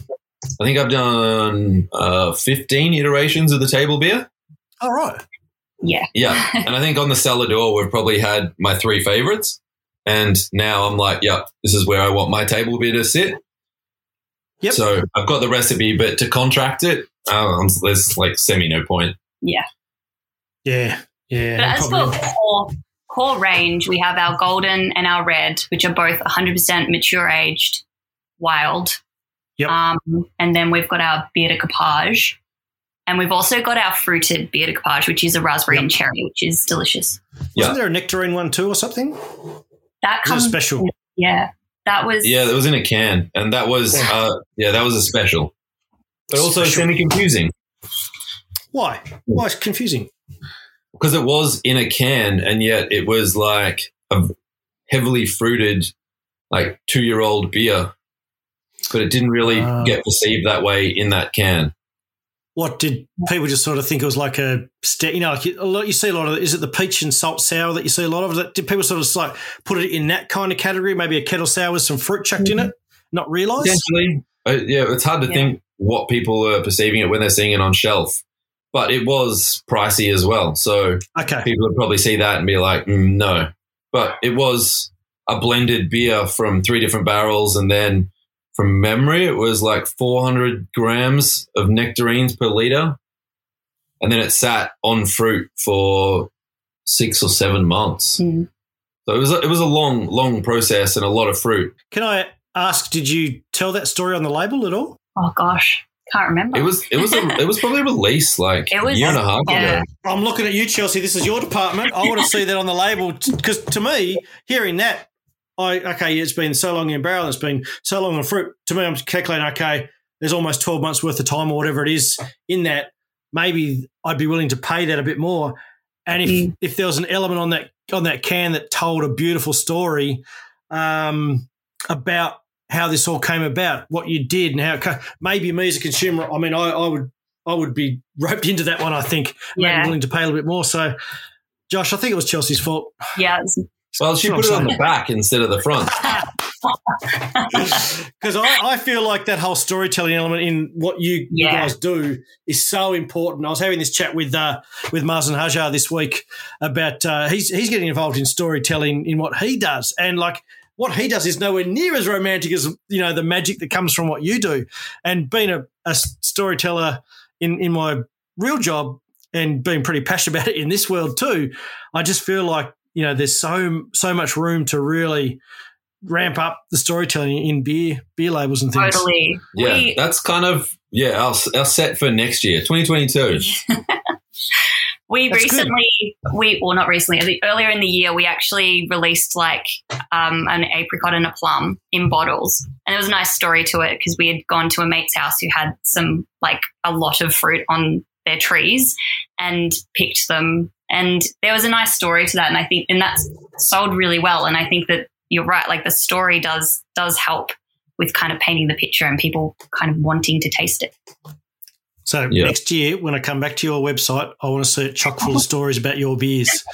I think I've done uh, fifteen iterations of the table beer. All right. Yeah, yeah, and I think on the cellar door we've probably had my three favorites, and now I'm like, yeah, this is where I want my table beer to sit. Yep. So I've got the recipe, but to contract it, um, there's like semi no point. Yeah. Yeah. Yeah. But as for core, core range, we have our golden and our red, which are both one hundred percent mature aged wild. Yep. Um, and then we've got our bière de cépage. And we've also got our fruited bière de cépage, which is a raspberry yep. and cherry, which is delicious. Yeah. Wasn't there a nectarine one too or something? That comes special. Yeah. That was yeah, that was in a can, and that was yeah, uh, yeah that was a special, but also semi confusing. Why? Why is it confusing? Because it was in a can, and yet it was like a heavily fruited, like two year old beer, but it didn't really uh, get perceived that way in that can. What did people just sort of think it was like a ste- you know, like you, a lot, you see a lot of, is it the peach and salt sour that you see a lot of? That, did people sort of like put it in that kind of category, maybe a kettle sour with some fruit chucked mm-hmm. in it, not realise? Potentially. Uh, yeah, it's hard to yeah. think what people are perceiving it when they're seeing it on shelf, but it was pricey as well. So okay. people would probably see that and be like, mm, no. But it was a blended beer from three different barrels and then, from memory, it was like four hundred grams of nectarines per litre, and then it sat on fruit for six or seven months. Mm. So it was, a, it was a long, long process and a lot of fruit. Can I ask, did you tell that story on the label at all? Oh, gosh. Can't remember. It was it was a, it was probably released like it was, a year and a half yeah. ago. I'm looking at you, Chelsea. This is your department. I want to see that on the label because t- to me, hearing that, I okay, it's been so long in barrel, it's been so long in fruit. To me, I'm calculating, okay, there's almost twelve months worth of time or whatever it is in that. Maybe I'd be willing to pay that a bit more. And if, mm. if there was an element on that on that can that told a beautiful story um, about how this all came about, what you did, and how it came, maybe me as a consumer, I mean, I, I would I would be roped into that one. I think yeah. maybe willing to pay a little bit more. So, Josh, I think it was Chelsea's fault. Yeah. Well, she put it on the back instead of the front. Because I, I feel like that whole storytelling element in what you, yeah. you guys do is so important. I was having this chat with uh, with Mazen Hajar this week about uh, he's he's getting involved in storytelling in what he does, and like what he does is nowhere near as romantic as you know the magic that comes from what you do. And being a, a storyteller in in my real job and being pretty passionate about it in this world too, I just feel like you know there's so so much room to really ramp up the storytelling in beer beer labels and things. Totally. Yeah, we, that's kind of, yeah, our, our set for next year, twenty twenty-two. we that's recently, good. we well, not recently, earlier in the year, we actually released like um, an apricot and a plum in bottles. And there was a nice story to it because we had gone to a mate's house who had some, like a lot of fruit on their trees and picked them. And there was a nice story to that. And I think, and that sold really well. And I think that, you're right, like the story does does help with kind of painting the picture and people kind of wanting to taste it. So yeah. next year when I come back to your website, I want to see it chock full of stories about your beers.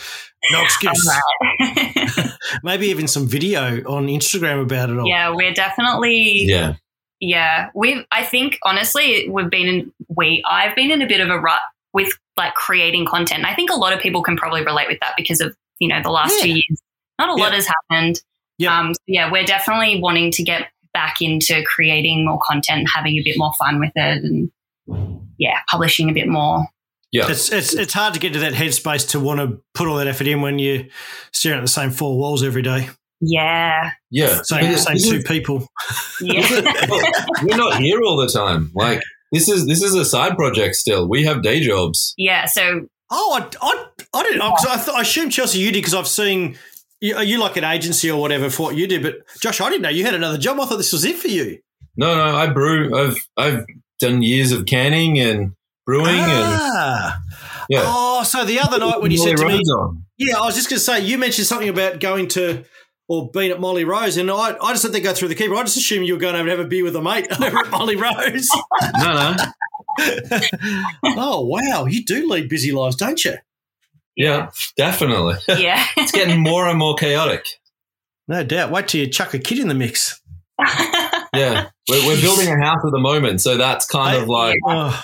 No excuse. Right. Maybe even some video on Instagram about it all. Yeah, we're definitely Yeah. Yeah. We've I think honestly we've been in we I've been in a bit of a rut with like creating content. I think a lot of people can probably relate with that because of, you know, the last yeah. two years. Not a yeah. lot has happened. Yep. Um, so yeah, we're definitely wanting to get back into creating more content, having a bit more fun with it and, yeah, publishing a bit more. Yeah, It's it's it's hard to get to that headspace to want to put all that effort in when you're staring at the same four walls every day. Yeah. Yeah. Same, yeah. same two people. Yeah. We're not here all the time. Like this is this is a side project still. We have day jobs. Yeah, so. Oh, I, I, I didn't know. I, th- I assume, Chelsea, you did because I've seen – You, you like an agency or whatever for what you do, but Josh, I didn't know you had another job. I thought this was it for you. No, no, I brew. I've I've done years of canning and brewing. Ah. And, yeah. Oh, so the other night when you Molly said to Rose me, on. yeah, I was just going to say you mentioned something about going to or being at Molly Rose, and I I just had to go through the keyboard. I just assumed you were going over to have a beer with a mate over at Molly Rose. No, no. Oh wow, you do lead busy lives, don't you? Yeah, definitely. Yeah. It's getting more and more chaotic. No doubt. Wait till you chuck a kid in the mix. Yeah. We're, we're building a house at the moment, so that's kind I, of like oh.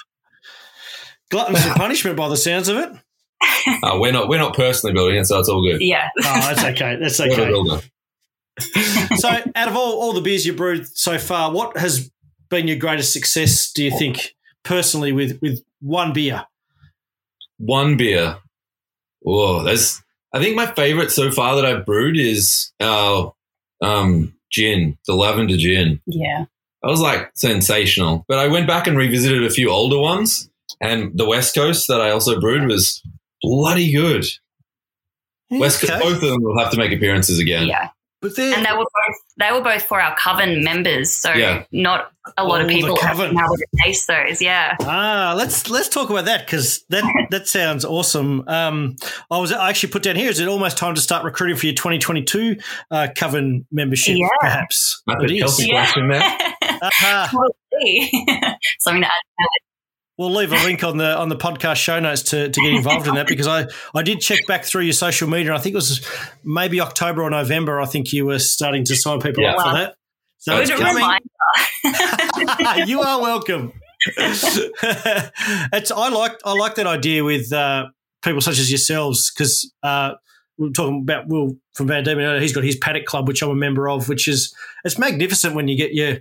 gluttons and punishment by the sounds of it. Uh, we're not we're not personally building it, so it's all good. Yeah. Oh, that's okay. That's okay. So out of all, all the beers you brewed so far, what has been your greatest success, do you think, personally with, with one beer? One beer. Whoa, that's. I think my favorite so far that I've brewed is our um, gin, the lavender gin. Yeah, that was like sensational. But I went back and revisited a few older ones, and the West Coast that I also brewed was bloody good. Okay. West Coast, both of them will have to make appearances again. Yeah, but and they were both they were both for our coven members, so yeah. not a lot oh, of people have been able to taste those. Yeah. Ah, let's let's talk about that because that. That sounds awesome. Um, I was I actually put down here, is it almost time to start recruiting for your twenty twenty-two uh, Coven membership, yeah. perhaps? That's a healthy question, man. Something to add to it. We'll leave a link on the on the podcast show notes to, to get involved in that because I, I did check back through your social media and I think it was maybe October or November I think you were starting to sign people yeah. up wow. for that. So it's coming. You are welcome. it's I like I like that idea with uh, people such as yourselves because uh, we're talking about Will from Van Diemen. He's got his paddock club, which I'm a member of, which is it's magnificent when you get your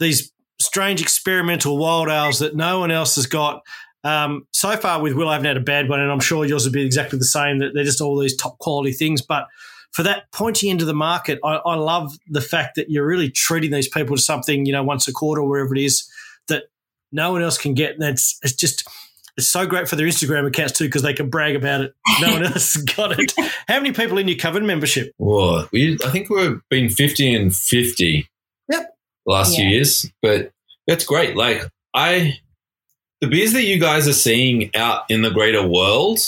these strange experimental wild ales that no one else has got. Um, so far with Will, I haven't had a bad one, and I'm sure yours would be exactly the same. That they're just all these top quality things, but for that pointy end of the market, I, I love the fact that you're really treating these people to something you know once a quarter, or wherever it is that. No one else can get. That's it's just It's so great for their Instagram accounts too because they can brag about it. No one else got it. How many people in your Coven membership? Whoa, we, I think we've been fifty and fifty Yep. last yeah. few years, but that's great. Like I, the beers that you guys are seeing out in the greater world,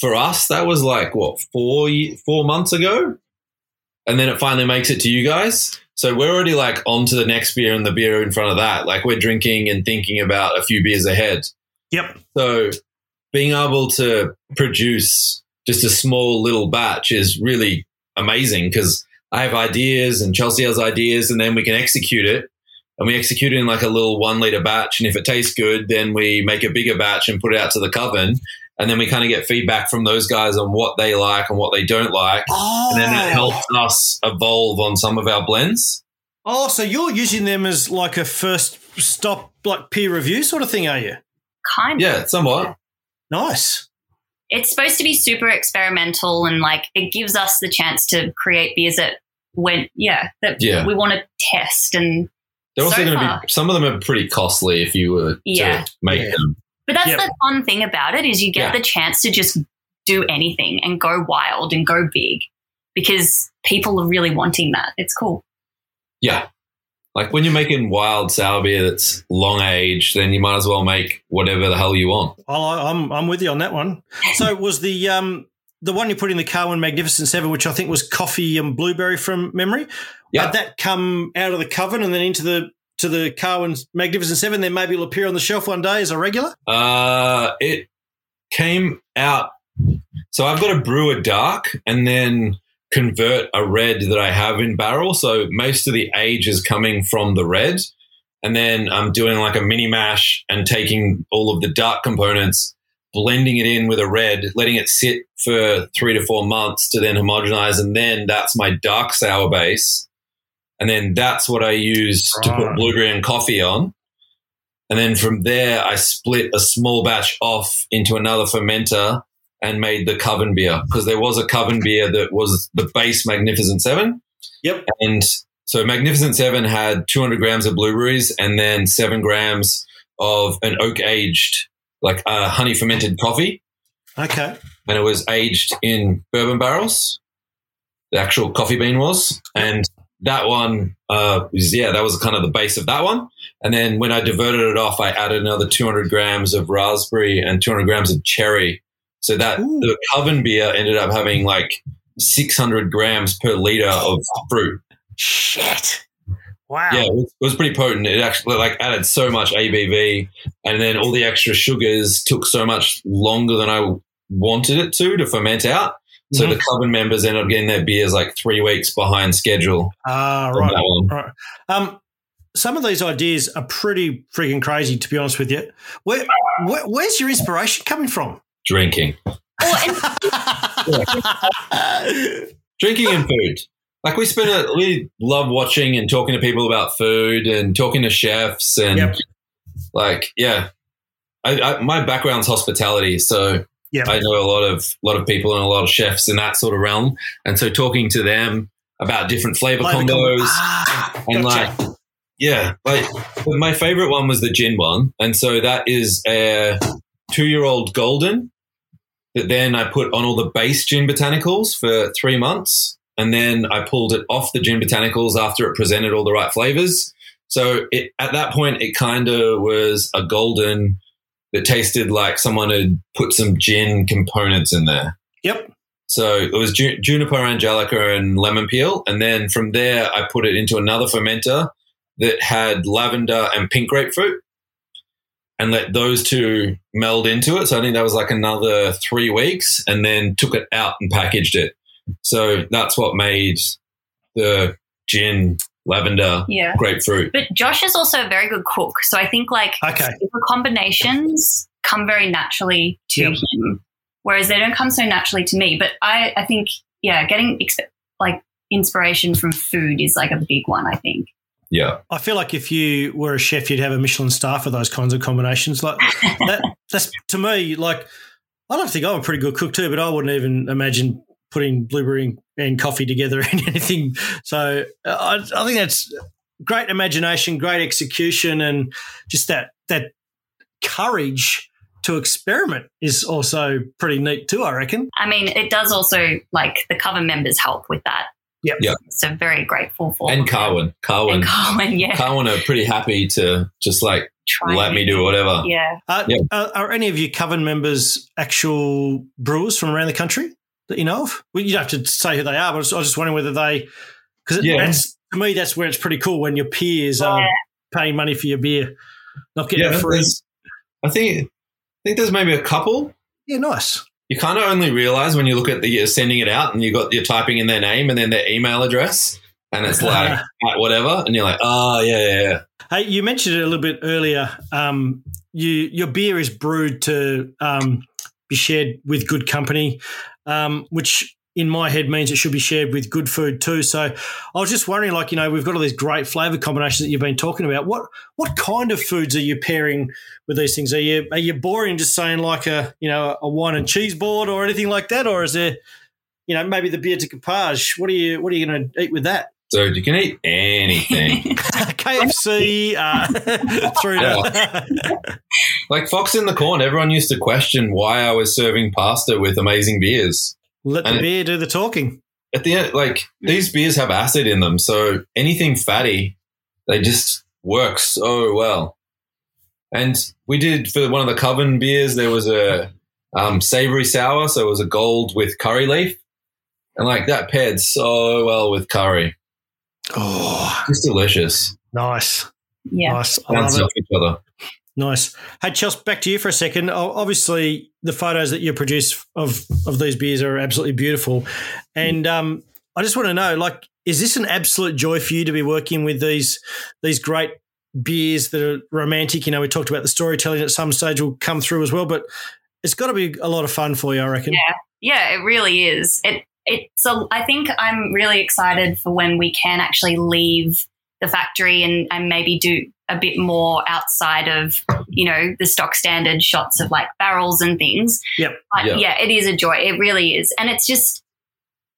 for us, that was like, what, four four months ago? And then it finally makes it to you guys. So we're already like on to the next beer and the beer in front of that. Like we're drinking and thinking about a few beers ahead. Yep. So being able to produce just a small little batch is really amazing because I have ideas and Chelsea has ideas and then we can execute it. And we execute it in like a little one litre batch. And if it tastes good, then we make a bigger batch and put it out to the Coven. And then we kind of get feedback from those guys on what they like and what they don't like. Oh. And then it helps us evolve on some of our blends. Oh, so you're using them as like a first stop, like peer review sort of thing, are you? Kind of. Yeah, somewhat. Nice. It's supposed to be super experimental and like it gives us the chance to create beers that went, yeah, that yeah. we want to test. And they're also so going to be, some of them are pretty costly if you were yeah. to make yeah. them. But that's yep. the fun thing about it is you get yeah. the chance to just do anything and go wild and go big because people are really wanting that. It's cool. Yeah. Like when you're making wild sour beer that's long aged, then you might as well make whatever the hell you want. Oh, I'm I'm with you on that one. So was the um the one you put in the Carwyn Magnificent Seven, which I think was coffee and blueberry from memory, yeah. had that come out of the Coven and then into the to the Carwyn's Magnificent Seven, then maybe it'll appear on the shelf one day as a regular? Uh, it came out. So I've got to brew a dark and then convert a red that I have in barrel. So most of the age is coming from the red. And then I'm doing like a mini mash and taking all of the dark components, blending it in with a red, letting it sit for three to four months to then homogenize. And then that's my dark sour base. And then that's what I use right. to put blueberry and coffee on. And then from there, I split a small batch off into another fermenter and made the Coven beer because there was a Coven beer that was the base Magnificent Seven. Yep. And so Magnificent Seven had two hundred grams of blueberries and then seven grams of an oak-aged, like uh, honey-fermented coffee. Okay. And it was aged in bourbon barrels, the actual coffee bean was, and that one, uh, was, yeah, that was kind of the base of that one. And then when I diverted it off, I added another two hundred grams of raspberry and two hundred grams of cherry. So that Ooh. The Coven beer ended up having like six hundred grams per litre of fruit. Shit. Wow. Yeah, it was, it was pretty potent. It actually like added so much A B V and then all the extra sugars took so much longer than I wanted it to to ferment out. So the Coven members end up getting their beers like three weeks behind schedule. Ah, uh, right. right. Um, some of these ideas are pretty freaking crazy, to be honest with you. Where, where, where's your inspiration coming from? Drinking. Drinking and food. Like we spend, a, we love watching and talking to people about food and talking to chefs and yep. like, yeah. I, I, my background's hospitality, so. Yep. I know a lot of lot of people and a lot of chefs in that sort of realm, and so talking to them about different flavor, flavor combos com- ah, and gotcha. like, yeah, like my favorite one was the gin one, and so that is a two-year-old golden that then I put on all the base gin botanicals for three months, and then I pulled it off the gin botanicals after it presented all the right flavors. So it, at that point, it kind of was a golden. That tasted like someone had put some gin components in there. Yep. So it was ju- juniper, angelica, and lemon peel. And then from there, I put it into another fermenter that had lavender and pink grapefruit and let those two meld into it. So I think that was like another three weeks and then took it out and packaged it. So that's what made the gin lavender, yeah. grapefruit. But Josh is also a very good cook. So I think like okay. combinations come very naturally to yep. him, whereas they don't come so naturally to me. But I, I think, yeah, getting ex- like inspiration from food is like a big one, I think. Yeah. I feel like if you were a chef, you'd have a Michelin star for those kinds of combinations. Like that, that's to me, like I don't think I'm a pretty good cook too, but I wouldn't even imagine putting blueberry and coffee together and anything. So uh, I, I think that's great imagination, great execution, and just that that courage to experiment is also pretty neat too, I reckon. I mean, it does also, like, the cover members help with that. Yep. yep. So very grateful for and Carwyn. Carwyn. And Carwyn, yeah. Carwyn are pretty happy to just, like, Try let me do whatever. Yeah. Uh, yep. uh, are any of your coven members actual brewers from around the country that you know of? Well, you don't have to say who they are, but I was, I was just wondering whether they – because yeah. to me that's where it's pretty cool when your peers are yeah. um, paying money for your beer, not getting yeah, it free. I think, I think there's maybe a couple. Yeah, nice. You kind of only realise when you look at the you're sending it out and you got you're typing in their name and then their email address and it's like whatever and you're like, oh yeah, yeah, yeah. Hey, you mentioned it a little bit earlier. Um, you your beer is brewed to um, be shared with good company, um, which in my head means it should be shared with good food too. So I was just wondering, like, you know, we've got all these great flavour combinations that you've been talking about. What what kind of foods are you pairing with these things? Are you are you boring just saying like a, you know, a wine and cheese board or anything like that? Or is there, you know, maybe the beer to capage? What are you what are you going to eat with that? Dude, you can eat anything. K F C uh, through yeah. Like Fox in the Corn, everyone used to question why I was serving pasta with amazing beers. Let and the beer do the talking. At the end, like, these beers have acid in them, so anything fatty, they just work so well. And we did, for one of the Coven beers, there was a um, savoury sour, so it was a gold with curry leaf. And, like, that paired so well with curry. Oh. It's delicious. Nice. Yeah. Nice. I love it. Each other. Nice. Hey, Chelsea, back to you for a second. Obviously, the photos that you produce of, of these beers are absolutely beautiful. And um, I just want to know, like, is this an absolute joy for you to be working with these these great beers that are romantic? You know, we talked about the storytelling at some stage will come through as well, but it's got to be a lot of fun for you, I reckon. Yeah, yeah, it really is. It it's a, I think I'm really excited for when we can actually leave the factory and, and maybe do a bit more outside of, you know, the stock standard shots of like barrels and things. Yep. But yep. yeah, it is a joy. It really is. And it's just,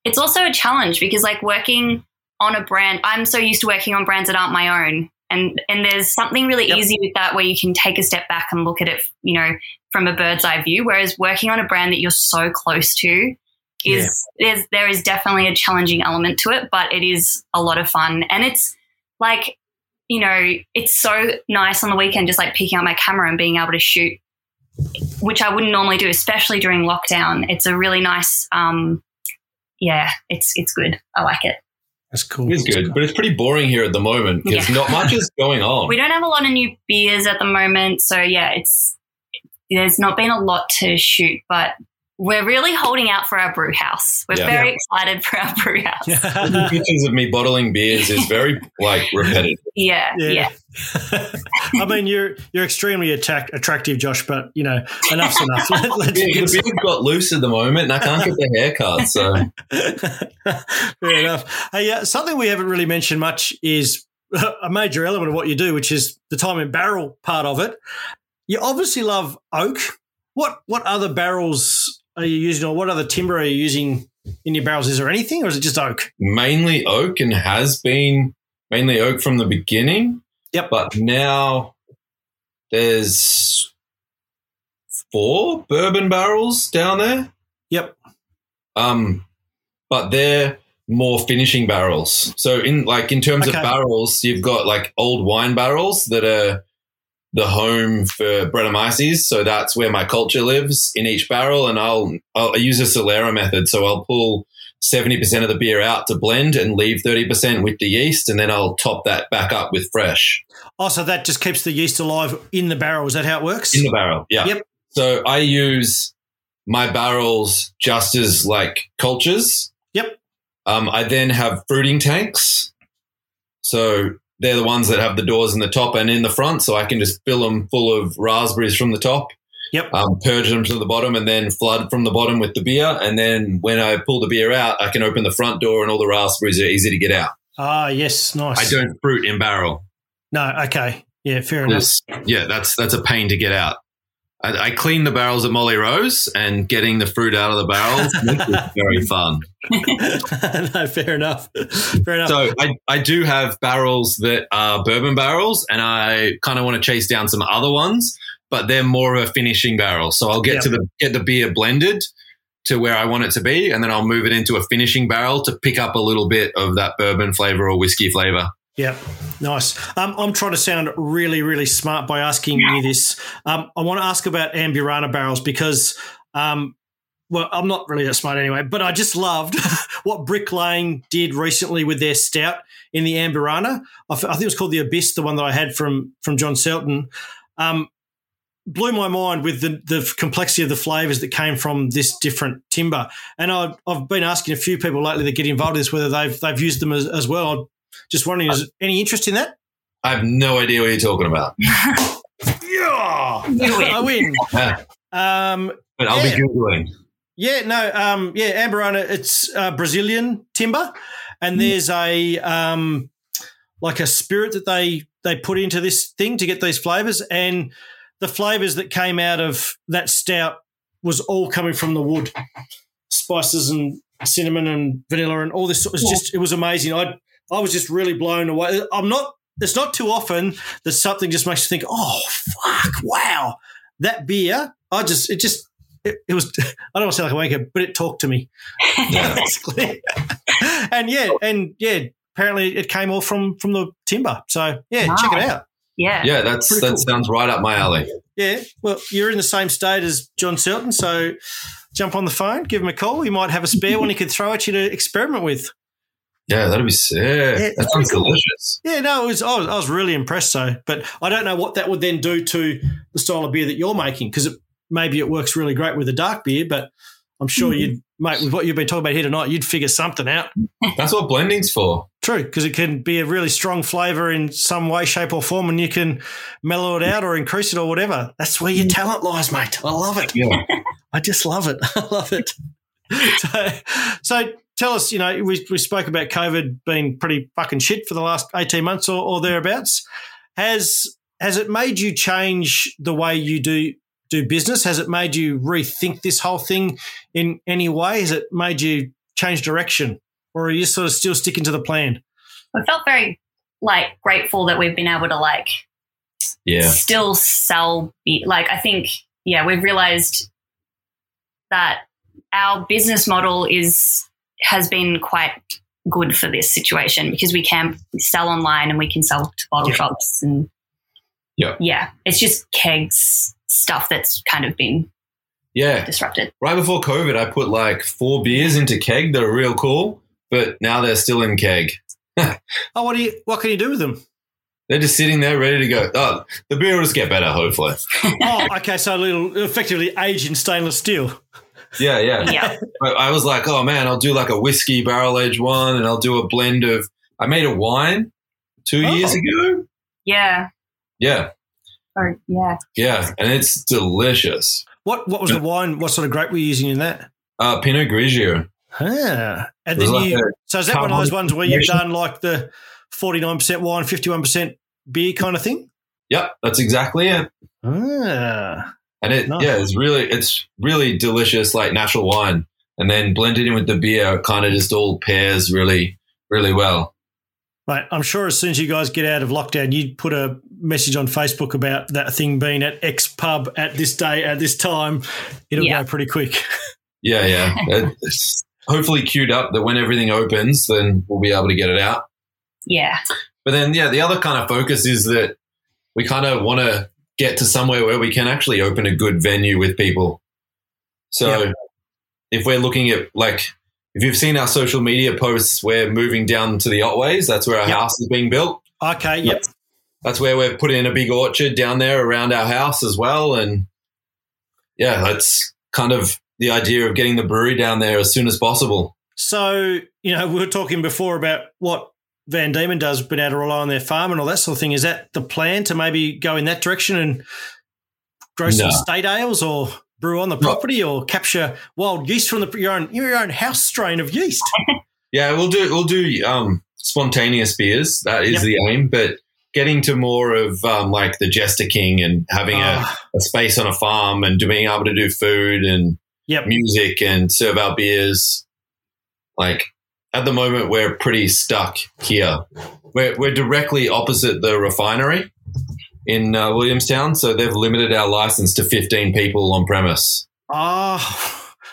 it's also a challenge because like working on a brand, I'm so used to working on brands that aren't my own. And, and there's something really yep. easy with that where you can take a step back and look at it, you know, from a bird's eye view. Whereas working on a brand that you're so close to is, yeah. is there is definitely a challenging element to it, but it is a lot of fun. And it's, like, you know, it's so nice on the weekend just, like, picking up my camera and being able to shoot, which I wouldn't normally do, especially during lockdown. It's a really nice, um, yeah, it's it's good. I like it. That's cool. It's good, but it's pretty boring here at the moment because yeah. not much is going on. We don't have a lot of new beers at the moment. So, yeah, it's there's not been a lot to shoot, but we're really holding out for our brew house. We're yeah. very yeah. excited for our brew house. The pictures of me bottling beers is very, like, repetitive. Yeah, yeah. yeah. I mean, you're you're extremely attack- attractive, Josh, but, you know, enough's enough. Let, let's yeah, get the beard got loose at the moment and I can't get the haircut, so. Fair enough. Hey, uh, something we haven't really mentioned much is a major element of what you do, which is the time in barrel part of it. You obviously love oak. What What other barrels are you using or what other timber are you using in your barrels? Is there anything or is it just oak? Mainly oak and has been mainly oak from the beginning. Yep. But now there's four bourbon barrels down there. Yep. Um, but they're more finishing barrels. So in like in terms okay. of barrels, you've got like old wine barrels that are the home for Brettanomyces, so that's where my culture lives in each barrel, and I'll I'll use a Solera method, so I'll pull seventy percent of the beer out to blend and leave thirty percent with the yeast, and then I'll top that back up with fresh. Oh, so that just keeps the yeast alive in the barrel. Is that how it works? In the barrel, yeah. Yep. So I use my barrels just as, like, cultures. Yep. Um, I then have fruiting tanks, so they're the ones that have the doors in the top and in the front, so I can just fill them full of raspberries from the top, yep. um, purge them to the bottom and then flood from the bottom with the beer. And then when I pull the beer out, I can open the front door and all the raspberries are easy to get out. Ah, yes, nice. I don't fruit in barrel. No, okay. Yeah, fair enough. Yeah, that's that's a pain to get out. I, I clean the barrels at Molly Rose and getting the fruit out of the barrels is very fun. No, fair enough. Fair enough. So I, I do have barrels that are bourbon barrels and I kind of want to chase down some other ones, but they're more of a finishing barrel. So I'll get yep. to the get the beer blended to where I want it to be, and then I'll move it into a finishing barrel to pick up a little bit of that bourbon flavour or whiskey flavour. Yeah, nice. Um, I'm trying to sound really, really smart by asking yeah. you this. Um, I want to ask about Amburana barrels because, um, well, I'm not really that smart anyway, but I just loved what Brick Lane did recently with their stout in the Amburana. I, f- I think it was called the Abyss, the one that I had from from John Selton. Um, blew my mind with the, the complexity of the flavours that came from this different timber. And I've, I've been asking a few people lately that get involved in this whether they've they've used them as, as well. I'd, Just wondering, is there any interest in that? I have no idea what you're talking about. yeah, you win. I win. Yeah. Um, but I'll yeah. be Googling. Yeah, no, um, yeah, Amburana, it's uh, Brazilian timber, and mm. there's a um, like a spirit that they they put into this thing to get these flavours, and the flavours that came out of that stout was all coming from the wood, spices and cinnamon and vanilla and all this. It was yeah. just it was amazing. I. I was just really blown away. I'm not. It's not too often that something just makes you think, "Oh fuck, wow, that beer." I just, it just, it, it was. I don't want to sound like a wanker, but it talked to me. Yeah. Basically. and yeah, and yeah. Apparently, it came all from from the timber. So yeah, wow. check it out. Yeah, yeah, that's Pretty that cool. sounds right up my alley. Yeah, well, you're in the same state as John Selton, so jump on the phone, give him a call. He might have a spare one he could throw at you to experiment with. Yeah, that'd be sick. Yeah, that sounds delicious. Yeah, no, it was, I was I was really impressed. So, but I don't know what that would then do to the style of beer that you're making because maybe it works really great with a dark beer, but I'm sure mm. you'd, mate, with what you've been talking about here tonight, you'd figure something out. That's what blending's for. True, because it can be a really strong flavour in some way, shape or form and you can mellow it out or increase it or whatever. That's where your talent lies, mate. I love it. Yeah. I just love it. I love it. So, so tell us, you know, we we spoke about COVID being pretty fucking shit for the last eighteen months or, or thereabouts. Has has it made you change the way you do do business? Has it made you rethink this whole thing in any way? Has it made you change direction or are you sort of still sticking to the plan? I felt very, like, grateful that we've been able to, like, yeah, still sell. Like, I think, yeah, we've realised that our business model is has been quite good for this situation because we can sell online and we can sell to bottle yeah. shops and yeah, yeah, it's just kegs stuff that's kind of been yeah disrupted. Right before COVID, I put like four beers into keg that are real cool, but now they're still in keg. oh, what do you? What can you do with them? They're just sitting there ready to go. Oh, the beer will just get better, hopefully. oh, okay, so a little effectively aged in stainless steel. Yeah, yeah. yeah. I was like, oh, man, I'll do like a whiskey barrel-aged one and I'll do a blend of – I made a wine two oh. years ago. Yeah. Yeah. Or, yeah. Yeah, and it's delicious. What What was yeah. the wine – what sort of grape were you using in that? Uh, Pinot Grigio. Huh. And then like you – so is that one of those ones where you've done like the forty-nine percent wine, fifty-one percent beer kind of thing? Yep, that's exactly it. Ah. And it, nice. yeah, it's really, it's really delicious, like natural wine, and then blended in with the beer, kind of just all pairs really, really well. Right, I'm sure as soon as you guys get out of lockdown, you put a message on Facebook about that thing being at X pub at this day at this time. It'll yeah. go pretty quick. Yeah, yeah. It's hopefully queued up that when everything opens, then we'll be able to get it out. Yeah. But then, yeah, the other kind of focus is that we kind of want to get to somewhere where we can actually open a good venue with people. So yeah. if we're looking at, like, if you've seen our social media posts, we're moving down to the Otways. That's where our yep. house is being built. Okay, yep. That's, that's where we're putting in a big orchard down there around our house as well. And, yeah, that's kind of the idea of getting the brewery down there as soon as possible. So, you know, we were talking before about what Van Diemen does, been able to rely on their farm and all that sort of thing. Is that the plan to maybe go in that direction and grow some nah. estate ales or brew on the property no. or capture wild yeast from the, your own your own house strain of yeast? Yeah, we'll do we'll do um, spontaneous beers. That is yep. the aim, but getting to more of um, like the Jester King and having uh, a, a space on a farm and being able to do food and yep. music and serve our beers, like. At the moment, we're pretty stuck here. We're, we're directly opposite the refinery. in uh, Williamstown, so they've limited our license to fifteen people on premise. Oh,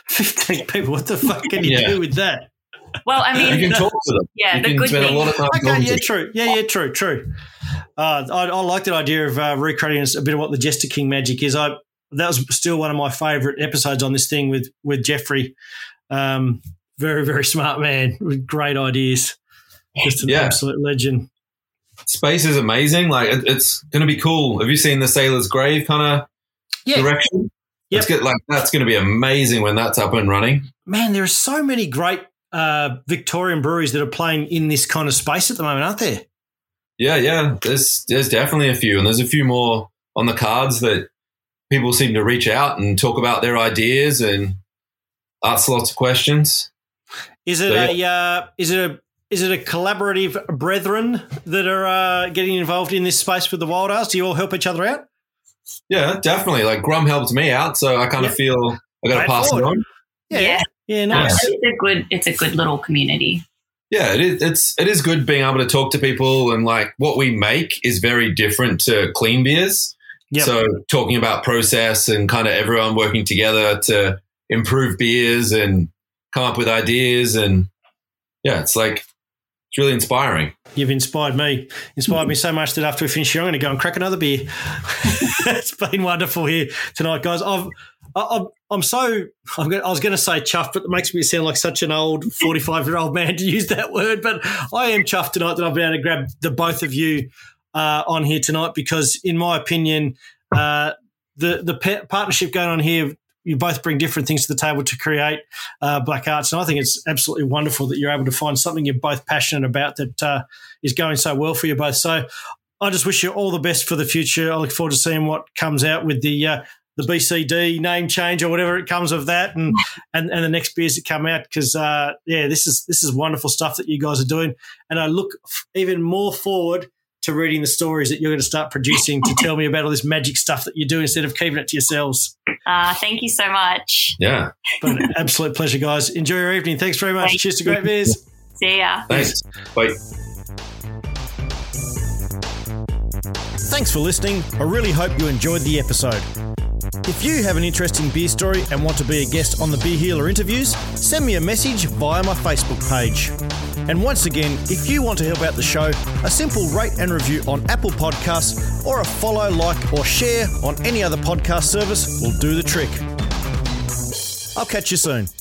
fifteen people. What the fuck can you yeah. do with that? Well, I mean, you can talk to them. Yeah, you the can good spend thing. A lot of time okay, yeah, true. Yeah, yeah, true, true. Uh, I, I like that idea of uh, recreating a bit of what the Jester King magic is. I that was still one of my favourite episodes on this thing with with Jeffrey. Um, very, very smart man with great ideas. Just an yeah. absolute legend. Space is amazing. Like it, it's going to be cool. Have you seen the Sailor's Grave kind of yeah. direction? Yep. Get, like that's going to be amazing when that's up and running. Man, there are so many great uh, Victorian breweries that are playing in this kind of space at the moment, aren't there? Yeah, yeah. There's there's definitely a few, and there's a few more on the cards that people seem to reach out and talk about their ideas and ask lots of questions. Is it so, a yeah. uh, is it a is it a collaborative brethren that are uh, getting involved in this space with the Wild Arts? Do you all help each other out? Yeah, definitely. Like Grum helped me out, so I kind of yeah. feel I got to pass forward. It on. Yeah, yeah, yeah nice. Yeah. It's a good, it's a good little community. Yeah, it is. It's it is good being able to talk to people, and like what we make is very different to clean beers. Yep. So talking about process and kind of everyone working together to improve beers and come up with ideas, and yeah, it's like it's really inspiring. You've inspired me, inspired me so much that after we finish here, I'm going to go and crack another beer. It's been wonderful here tonight, guys. I've, I've, I'm so – I was going to say chuffed, but it makes me sound like such an old forty-five-year-old man to use that word. But I am chuffed tonight that I've been able to grab the both of you uh, on here tonight because, in my opinion, uh, the, the pa- partnership going on here, you both bring different things to the table to create uh, Black Arts, and I think it's absolutely wonderful that you're able to find something you're both passionate about that uh, is going so well for you both. So I just wish you all the best for the future. I look forward to seeing what comes out with the uh, the B C D name change or whatever it comes of that, and and, and the next beers that come out because uh, yeah, this is this is wonderful stuff that you guys are doing, and I look even more forward to reading the stories that you're going to start producing to tell me about all this magic stuff that you do instead of keeping it to yourselves. Ah, uh, thank you so much. Yeah. But an absolute pleasure, guys. Enjoy your evening. Thanks very much. Thanks. Cheers to great beers. See ya. Thanks. Bye. Thanks for listening. I really hope you enjoyed the episode. If you have an interesting beer story and want to be a guest on the Beer Healer interviews, send me a message via my Facebook page. And once again, if you want to help out the show, a simple rate and review on Apple Podcasts or a follow, like, or share on any other podcast service will do the trick. I'll catch you soon.